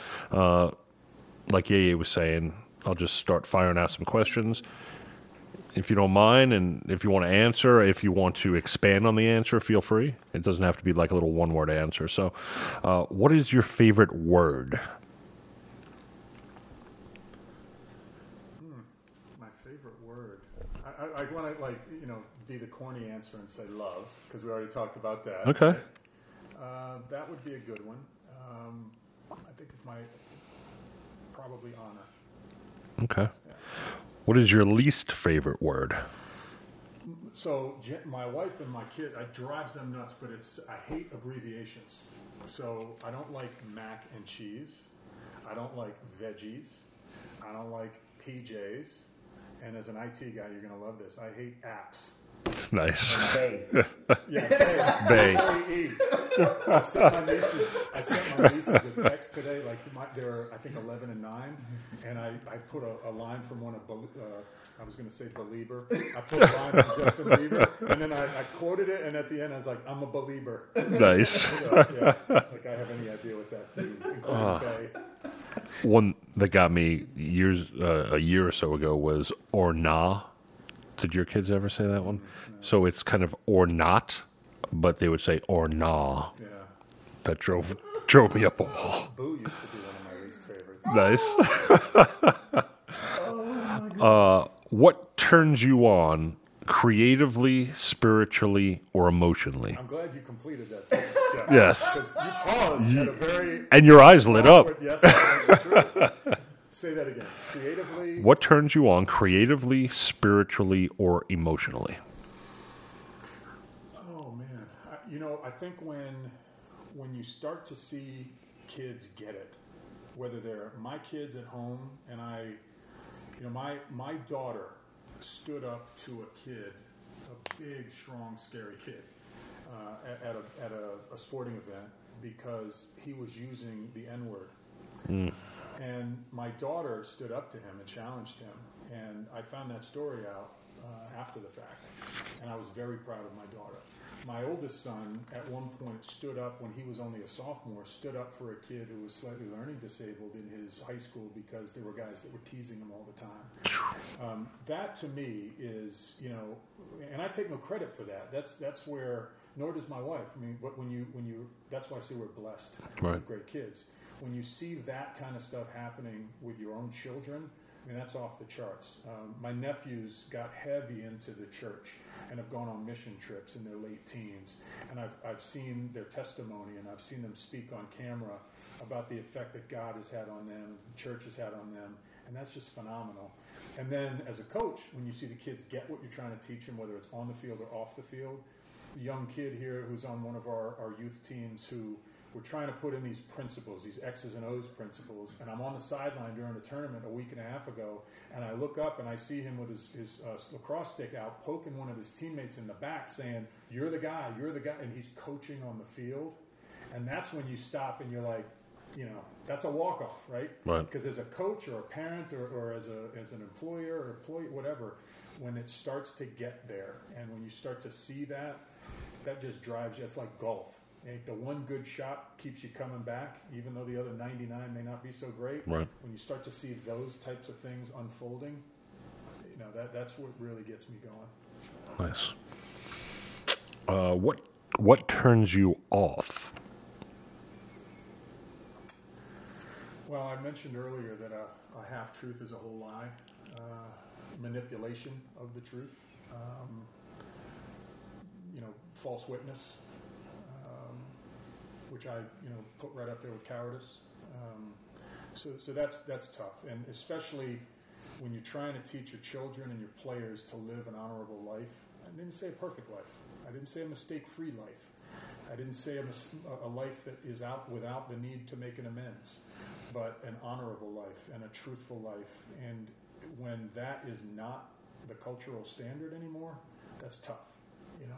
like Yeye was saying, I'll just start firing out some questions. If you don't mind, and if you want to answer, if you want to expand on the answer, feel free. It doesn't have to be like a little one-word answer. So what is your favorite word? I want to, be the corny answer and say love, because we already talked about that. Okay. That would be a good one. I think it's probably honor. Okay. Yeah. What is your least favorite word? So my wife and my kid, I drives them nuts, but I hate abbreviations. So I don't like mac and cheese. I don't like veggies. I don't like PJs. And as an IT guy, you're going to love this. I hate apps. Nice. Bay. Yeah, Bay. Bay. I sent my nieces a text today. They were, I think, 11 and 9. And I put a line from one of, I was going to say Belieber. I put a line from Justin Bieber. And then I quoted it. And at the end, I was like, I'm a Belieber. Nice. I have any idea what that means, including Bay. One that got me a year or so ago was or nah. Did your kids ever say that one? No. So it's kind of or not, but they would say or nah. Yeah. That drove me up a wall. Boo used to be one of my least favorites. Nice. Oh my what turns you on creatively, spiritually, or emotionally? I'm glad you completed that sentence, Jeff. Yes. Because you paused at a very... And your eyes lit up. Yes, that's true. Say that again. Creatively... What turns you on creatively, spiritually, or emotionally? Oh, man. I think when you start to see kids get it, whether they're my kids at home, and my daughter... stood up to a kid, a big, strong, scary kid, at a sporting event because he was using the N-word. Mm. And my daughter stood up to him and challenged him. And I found that story out after the fact. And I was very proud of my daughter. My oldest son, at one point, stood up when he was only a sophomore, stood up for a kid who was slightly learning disabled in his high school because there were guys that were teasing him all the time. That, to me, is, and I take no credit for that. That's where, nor does my wife. I mean, but when you, that's why I say we're blessed with great kids. When you see that kind of stuff happening with your own children, I mean, that's off the charts. My nephews got heavy into the church and have gone on mission trips in their late teens. And I've seen their testimony, and I've seen them speak on camera about the effect that God has had on them, the church has had on them, and that's just phenomenal. And then as a coach, when you see the kids get what you're trying to teach them, whether it's on the field or off the field, a young kid here who's on one of our youth teams who we're trying to put in these principles, these X's and O's principles, and I'm on the sideline during a tournament a week and a half ago, and I look up and I see him with his lacrosse stick out poking one of his teammates in the back saying, you're the guy, and he's coaching on the field. And that's when you stop and you're like, that's a walk-off, right? Right. Because as a coach or a parent or as an employer or whatever, when it starts to get there and when you start to see that, that just drives you. It's like golf. The one good shot keeps you coming back, even though the other 99 may not be so great. Right. When you start to see those types of things unfolding, you know, that's what really gets me going. Nice. What turns you off? Well, I mentioned earlier that a half-truth is a whole lie. Manipulation of the truth. False witness, which I, put right up there with cowardice. So that's tough. And especially when you're trying to teach your children and your players to live an honorable life. I didn't say a perfect life. I didn't say a mistake-free life. I didn't say a life that is out without the need to make an amends, but an honorable life and a truthful life. And when that is not the cultural standard anymore, that's tough.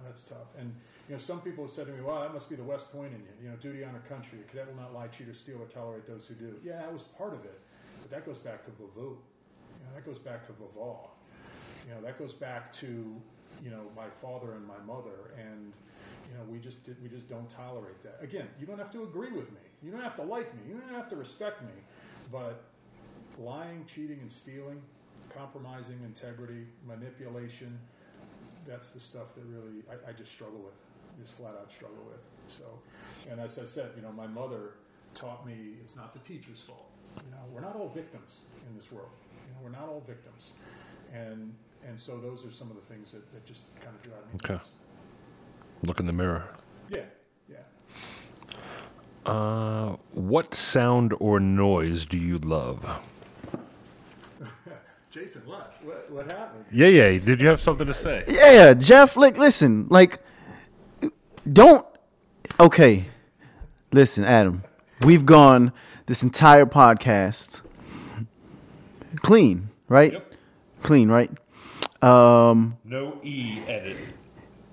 That's tough. And, some people have said to me, well, that must be the West Point in you. Duty, honor, country. A cadet will not lie, cheat, or steal, or tolerate those who do. Yeah, that was part of it. But that goes back to Vavoo. That goes back to Vavaw. That goes back to, my father and my mother. And, we just don't tolerate that. Again, you don't have to agree with me. You don't have to like me. You don't have to respect me. But lying, cheating, and stealing, compromising integrity, manipulation, that's the stuff that really I just struggle with, just flat out struggle with. So, and as I said, my mother taught me it's not the teacher's fault. We're not all victims in this world. We're not all victims. And so those are some of the things that just kind of drive me. Okay. Look in the mirror. Yeah. What sound or noise do you love? Jason, what happened? Yeah. Did you have something to say? Yeah, Jeff, listen. Okay. Listen, Adam. We've gone this entire podcast clean, right? Yep. Clean, right? No E edit.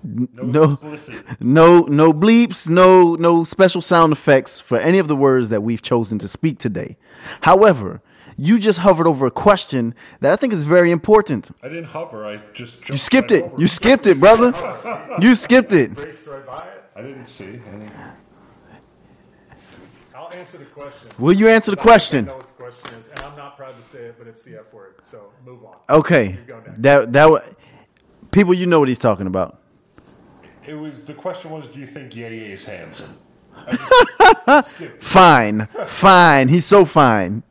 No explicit. No bleeps, no special sound effects for any of the words that we've chosen to speak today. However, you just hovered over a question that I think is very important. I didn't hover. I just jumped. You skipped it. You skipped it, brother. You skipped it. I didn't see. I'll answer the question. Will you answer the question? I know what the question is, and I'm not proud to say it, but it's the F word. So move on. Okay. That people, what he's talking about. It was the question was, do you think Ye is handsome? I just skipped it. Fine. He's so fine.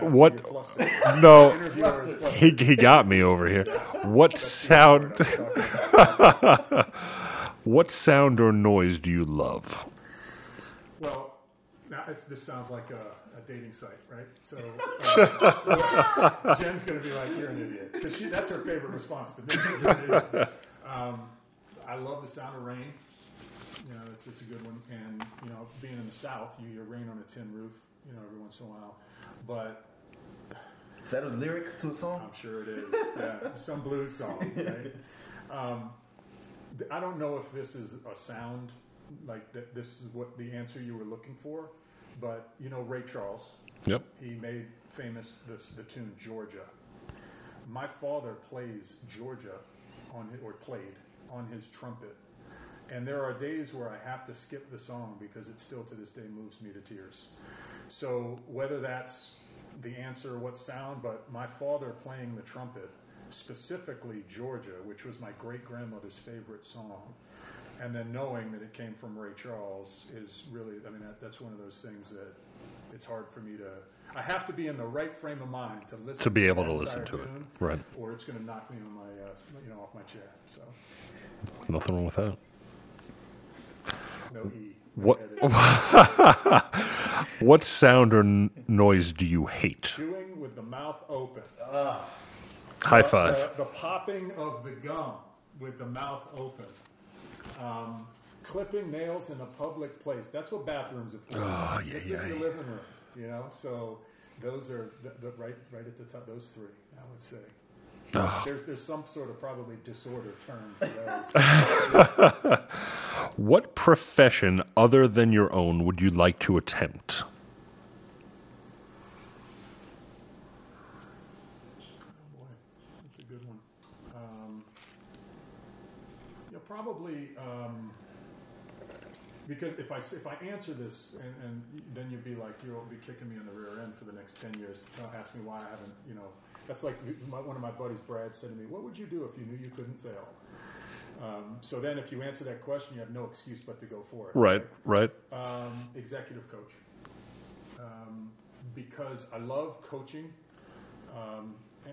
What? No, he got me over here. What sound? What sound or noise do you love? Well, now this sounds like a dating site, right? So Jen's going to be like, "You're an idiot," because that's her favorite response to me. I love the sound of rain. It's a good one. And, being in the South, you hear rain on a tin roof, every once in a while. But is that a lyric to a song? I'm sure it is. Yeah, some blues song, right? I don't know if this is a sound, this is what the answer you were looking for. But, Ray Charles. Yep. He made famous the tune Georgia. My father plays Georgia played on his trumpet. And there are days where I have to skip the song because it still to this day moves me to tears. So whether that's the answer, what sound, but my father playing the trumpet, specifically Georgia, which was my great-grandmother's favorite song, and then knowing that it came from Ray Charles is really, that's one of those things that it's hard for me to, I have to be in the right frame of mind to listen to be able to listen to it, right? Or it's going to knock me on my, off my chair. So nothing wrong with that. No E. What? What sound or noise do you hate? Chewing with the mouth open. High five. The popping of the gum with the mouth open. Clipping nails in a public place. That's what bathrooms are for. Oh, yeah, it's in your living room, So those are the right at the top. Those three, I would say. Oh. There's some sort of probably disorder term for those. What profession other than your own would you like to attempt? probably because if I answer this and then you'd be like, you'll be kicking me on the rear end for the next 10 years. Ask me why I haven't, you know. That's like one of my buddies, Brad, said to me, "What would you do if you knew you couldn't fail?" So then, if you answer that question, you have no excuse but to go for it. Right. Executive coach, because I love coaching,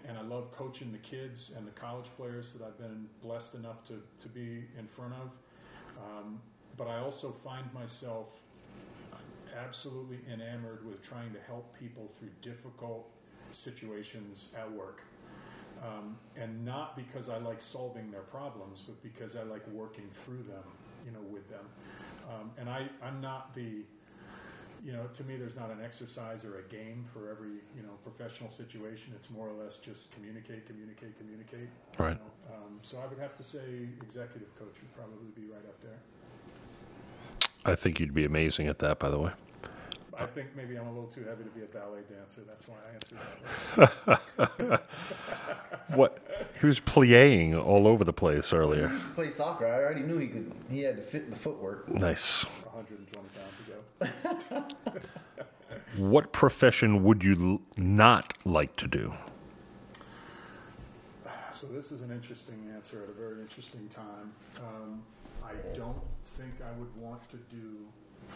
and I love coaching the kids and the college players that I've been blessed enough to be in front of. But I also find myself absolutely enamored with trying to help people through difficult situations at work. And not because I like solving their problems, but because I like working through them, you know, with them. And I'm not the, you know, to me there's not an exercise or a game for every, you know, professional situation. It's more or less just communicate. Right. You know? So I would have to say executive coach would probably be right up there. I think you'd be amazing at that, by the way. I think maybe I'm a little too heavy to be a ballet dancer. That's why I answered that. What? He was playing all over the place earlier. He used to play soccer. I already knew he had to fit the footwork. Nice. 120 pounds ago. What profession would you not like to do? So this is an interesting answer at a very interesting time. I don't think I would want to do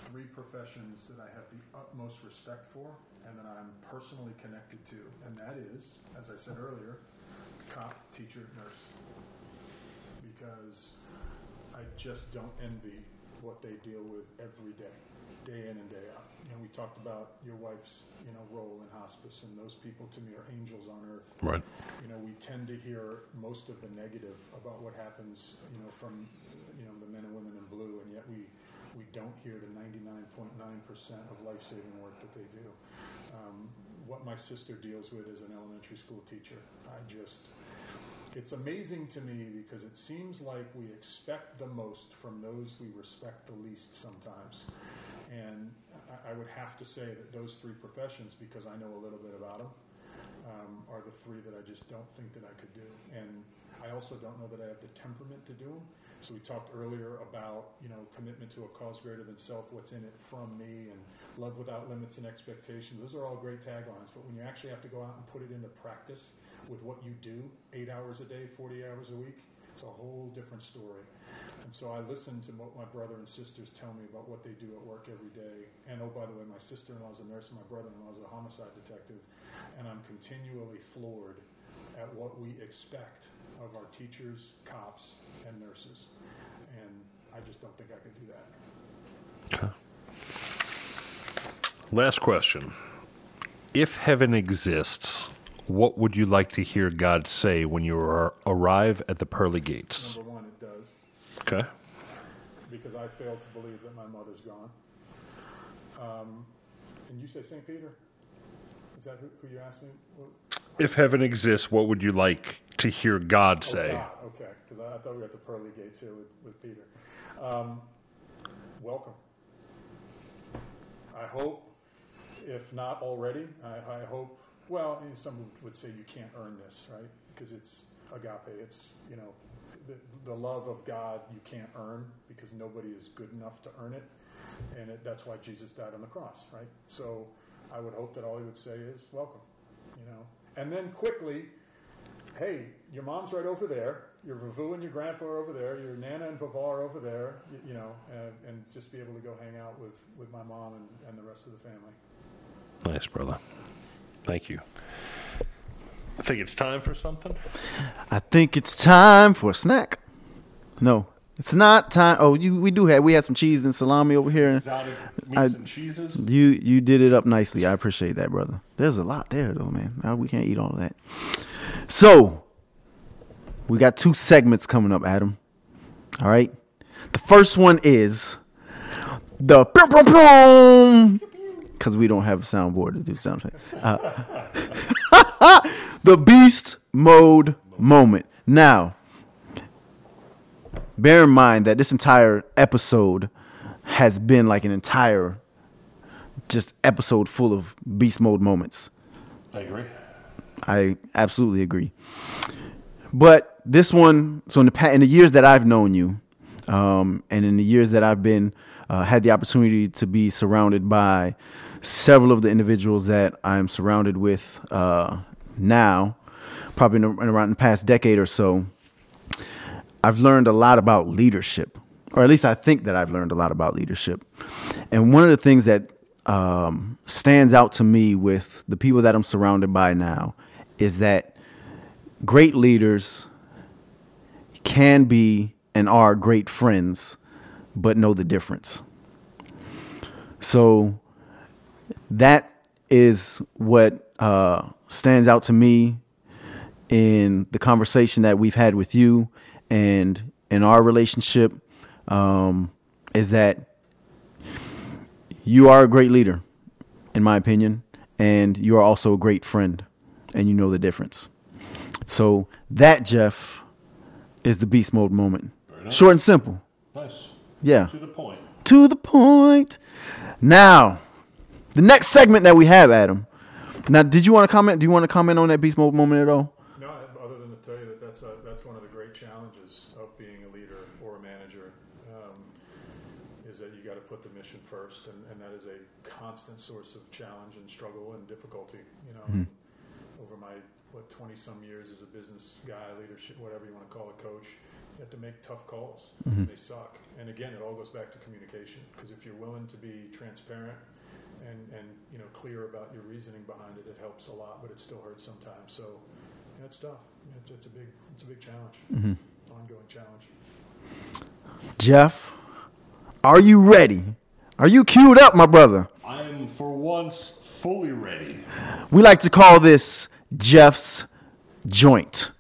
three professions that I have the utmost respect for and that I'm personally connected to, and that is, as I said earlier, cop, teacher, nurse, because I just don't envy what they deal with every day, day in and day out. And we talked about your wife's, you know, role in hospice, and those people to me are angels on earth. Right. You know, we tend to hear most of the negative about what happens, you know, from, you know, the men and women in blue, and yet we don't hear the 99.9% of life-saving work that they do. What my sister deals with as an elementary school teacher, it's amazing to me because it seems like we expect the most from those we respect the least sometimes. And I would have to say that those three professions, because I know a little bit about them, are the three that I just don't think that I could do. And I also don't know that I have the temperament to do them. So we talked earlier about, you know, commitment to a cause greater than self, what's in it from me, and love without limits and expectations. Those are all great taglines, but when you actually have to go out and put it into practice with what you do, 8 hours a day, 40 hours a week, it's a whole different story. And so I listen to what my brother and sisters tell me about what they do at work every day. And, oh, by the way, my sister-in-law is a nurse and my brother-in-law is a homicide detective. And I'm continually floored at what we expect of our teachers, cops, and nurses. And I just don't think I could do that. Okay. Last question. If heaven exists, what would you like to hear God say when you arrive at the pearly gates? Number one, it does. Okay. Because I fail to believe that my mother's gone. And you say St. Peter? Is that who you asked me? If heaven exists, what would you like to hear God say? God. Okay, because I thought we were at the pearly gates here with Peter. Welcome. I hope, if not already, I hope. Well, some would say you can't earn this, right? Because it's agape. It's, you know, the love of God you can't earn because nobody is good enough to earn it. And that's why Jesus died on the cross, right? So I would hope that all he would say is welcome, you know. And then quickly, hey, your mom's right over there. Your Vavu and your grandpa are over there. Your Nana and Vava are over there, you know, and just be able to go hang out with my mom and the rest of the family. Nice, brother. Thank you. I think it's time for something. I think it's time for a snack. No, it's not time. Oh, we had some cheese and salami over here. Exotic meats and cheeses. You did it up nicely. I appreciate that, brother. There's a lot there, though, man. We can't eat all of that. So, we got two segments coming up, Adam. All right. The first one is the pew, pew, pew. Because we don't have a soundboard to do sound effects. The beast mode moment. Now, bear in mind that this entire episode has been like an entire just episode full of beast mode moments. I agree. I absolutely agree. But this one, so in the years that I've known you, And in the years that I've been, had the opportunity to be surrounded by several of the individuals that I'm surrounded with now, probably around the past decade or so, I've learned a lot about leadership, or at least I think that I've learned a lot about leadership. And one of the things that stands out to me with the people that I'm surrounded by now is that great leaders can be and are great friends, but know the difference. So that is what stands out to me in the conversation that we've had with you and in our relationship, is that you are a great leader, in my opinion, and you are also a great friend, and you know the difference. So that, Jeff, is the beast mode moment. Nice. Short and simple. Nice. Yeah. To the point. To the point. Now, the next segment that we have, Adam. Now, did you want to comment? Do you want to comment on that beast mode moment at all? No, other than to tell you that that's one of the great challenges of being a leader or a manager, is that you got to put the mission first, and that is a constant source of challenge and struggle and difficulty. You know, over my 20-some years as a business guy, leadership, whatever you want to call it, coach. You have to make tough calls. Mm-hmm. They suck. And again, it all goes back to communication, because if you're willing to be transparent and you know, clear about your reasoning behind it, it helps a lot, but it still hurts sometimes. So you know, it's tough. It's a big challenge. Mm-hmm. Ongoing challenge. Jeff, are you ready? Are you queued up, my brother? I am, for once, fully ready. We like to call this Jeff's joint.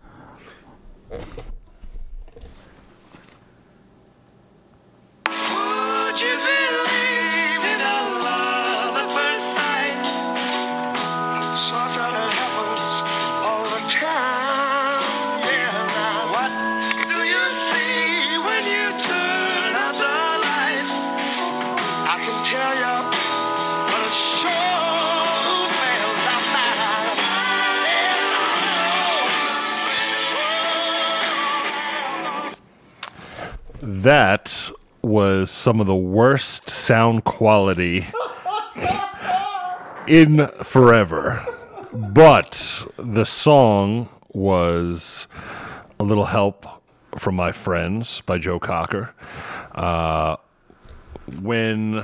That was some of the worst sound quality in forever. But the song was A Little Help From My Friends by Joe Cocker. When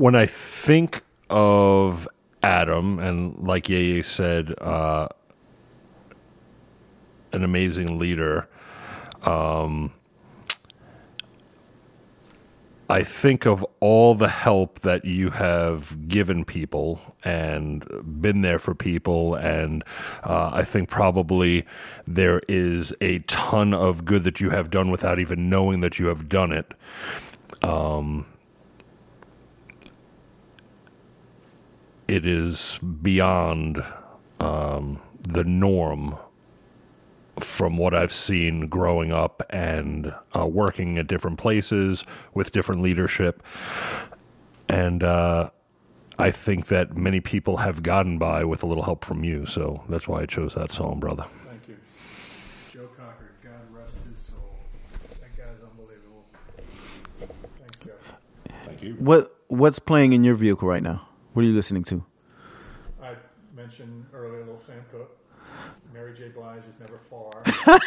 I think of Adam, and like Yeye said, an amazing leader, I think of all the help that you have given people and been there for people, and I think probably there is a ton of good that you have done without even knowing that you have done it. It is beyond the norm from what I've seen growing up and working at different places with different leadership. And I think that many people have gotten by with a little help from you. So that's why I chose that song, brother. Thank you. Joe Cocker, God rest his soul. That guy's unbelievable. Thank you. Thank you. What's playing in your vehicle right now? What are you listening to? I mentioned earlier Little Sam Cooke. Mary J. Blige Is Never Far. I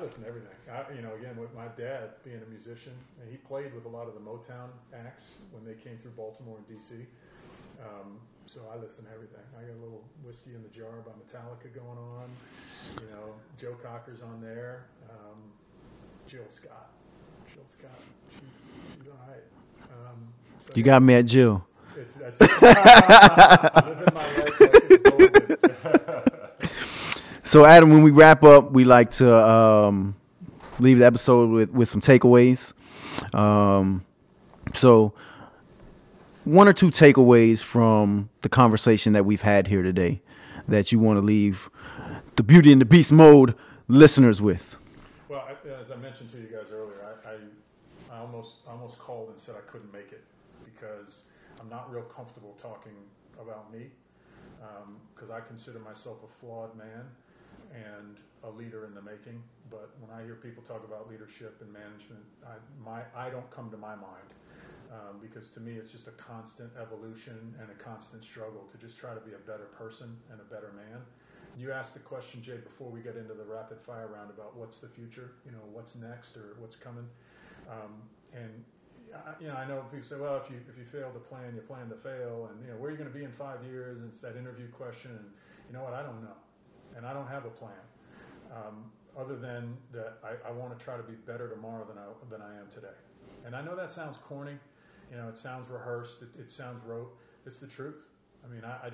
listen to everything. Again, with my dad being a musician, and he played with a lot of the Motown acts when they came through Baltimore and D.C. So I listen to everything. I got a little Whiskey in the Jar by Metallica going on. Joe Cocker's on there. Jill Scott. She's all right. So you got me at Jill. I'm living my life like it's golden. So, Adam, when we wrap up, we like to leave the episode with some takeaways. So, one or two takeaways from the conversation that we've had here today that you want to leave the Beauty and the Beast Mode listeners with. Well, as I mentioned to you guys earlier, I almost called and said I couldn't make it because I'm not real comfortable talking about me, because I consider myself a flawed man, and a leader in the making. But when I hear people talk about leadership and management, I don't come to my mind, because to me it's just a constant evolution and a constant struggle to just try to be a better person and a better man. You asked the question, Jay, before we get into the rapid fire round about what's the future, you know, what's next or what's coming. And you know, I know people say, well, if you fail to plan, you plan to fail. And, you know, where are you going to be in 5 years? And it's that interview question. And you know what? I don't know. And I don't have a plan, other than that I want to try to be better tomorrow than I am today. And I know that sounds corny. You know, it sounds rehearsed. It sounds rote. It's the truth. I mean, I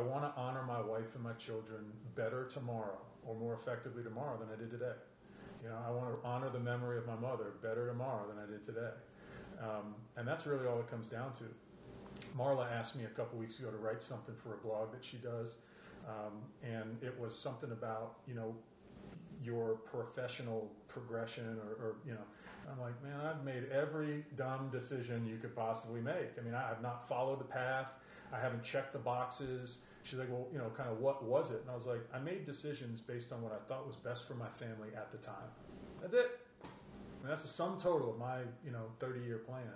want to honor my wife and my children better tomorrow, or more effectively tomorrow, than I did today. You know, I want to honor the memory of my mother better tomorrow than I did today. And that's really all it comes down to. Marla asked me a couple weeks ago to write something for a blog that she does. And it was something about, you know, your professional progression or, you know, I'm like, man, I've made every dumb decision you could possibly make. I mean, I have not followed the path. I haven't checked the boxes. She's like, well, you know, kind of what was it? And I was like, I made decisions based on what I thought was best for my family at the time. That's it. And that's the sum total of my, you know, 30-year plan.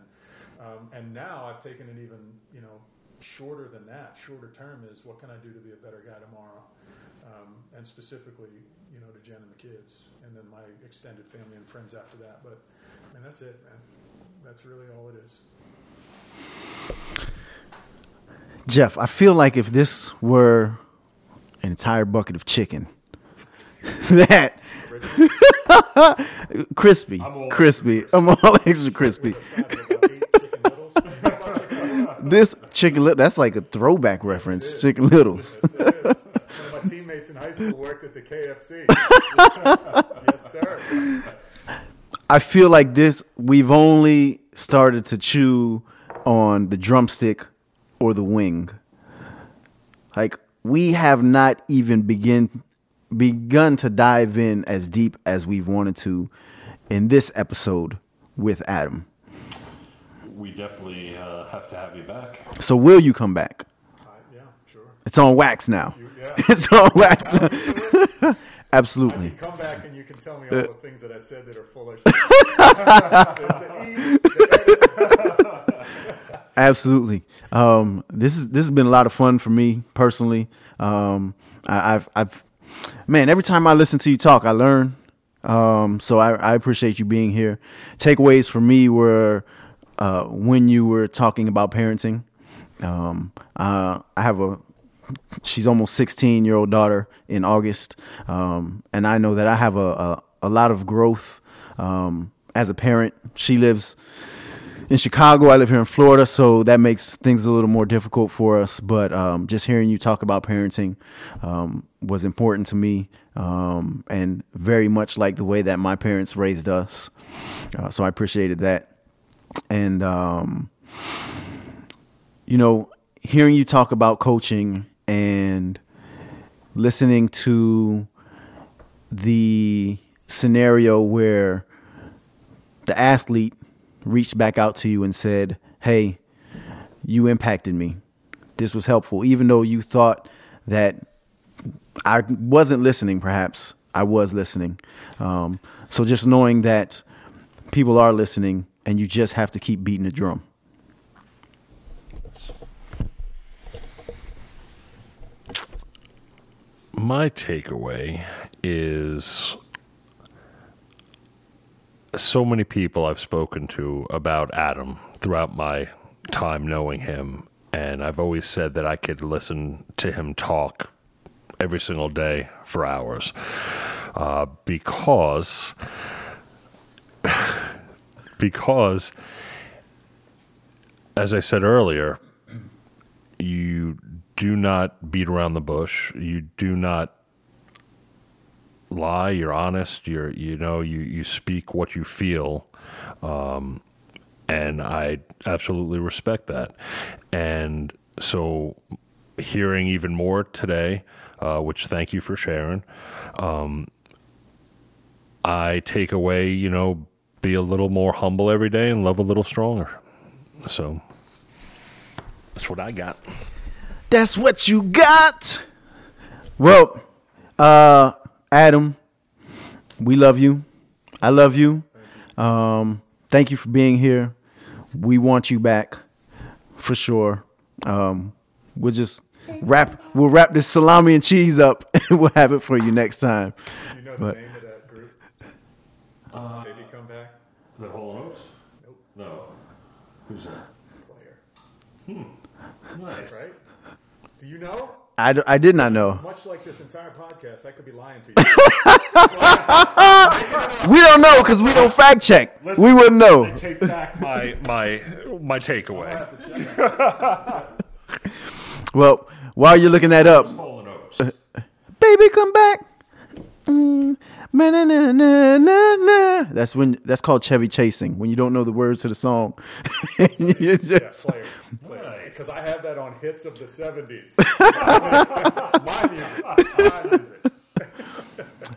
And now I've taken it even, you know, shorter than that. Shorter term is what can I do to be a better guy tomorrow? And specifically, you know, to Jen and the kids, and then my extended family and friends after that. But, and that's it, man. That's really all it is. Jeff, I feel like if this were an entire bucket of chicken, that crispy. I'm all extra crispy. This Chicken Little, that's like a throwback reference. Yes, Chicken Littles. Yes, it is. One of my teammates in high school worked at the KFC. Yes, sir. I feel like this, we've only started to chew on the drumstick or the wing. Like, we have not even begun to dive in as deep as we've wanted to in this episode with Adam. We definitely have to have you back. So will you come back? Yeah, sure. It's on wax now. It's on wax now. Absolutely. I can come back and you can tell me all the things that I said that are foolish. Absolutely. This has been a lot of fun for me personally. Man, every time I listen to you talk, I learn. So I appreciate you being here. Takeaways for me were, when you were talking about parenting, I have she's almost 16-year-old daughter in August. And I know that I have a lot of growth, as a parent. She lives in Chicago. I live here in Florida. So that makes things a little more difficult for us. But, just hearing you talk about parenting, was important to me. And very much like the way that my parents raised us. So I appreciated that. And, you know, hearing you talk about coaching and listening to the scenario where the athlete reached back out to you and said, hey, you impacted me. This was helpful. Even though you thought that I wasn't listening, perhaps I was listening. So just knowing that people are listening. And you just have to keep beating the drum. My takeaway is so many people I've spoken to about Adam throughout my time knowing him. And I've always said that I could listen to him talk every single day for hours. Because... Because, as I said earlier, you do not beat around the bush. You do not lie. You're honest. You speak what you feel, and I absolutely respect that. And so, hearing even more today, which thank you for sharing. I take away, you know, be a little more humble every day and love a little stronger. So that's what I got. That's what you got. Well, Adam, we love you. I love you. Thank you for being here. We want you back for sure. We'll just wrap this salami and cheese up, and we'll have it for you next time. You know the name of that group? Did he come back? The Whole Notes? Nope. No. Who's that? Player. Nice, right? Do you know? I did not know. Much like this entire podcast, I could be lying to you. We don't know because we don't fact check. Listen, we wouldn't know. I take back my takeaway. Well, while you're looking that up, baby, come back. That's called Chevy chasing, when you don't know the words to the song. Because I have that on hits of the 70s. My music.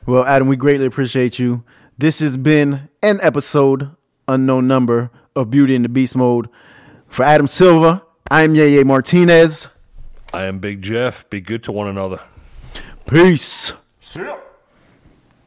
Well, Adam, we greatly appreciate you. This has been an episode, unknown number, of Beauty and the Beast Mode. For Adam Silva, I am J.A. Martinez. I am Big Jeff. Be good to one another. Peace. See ya.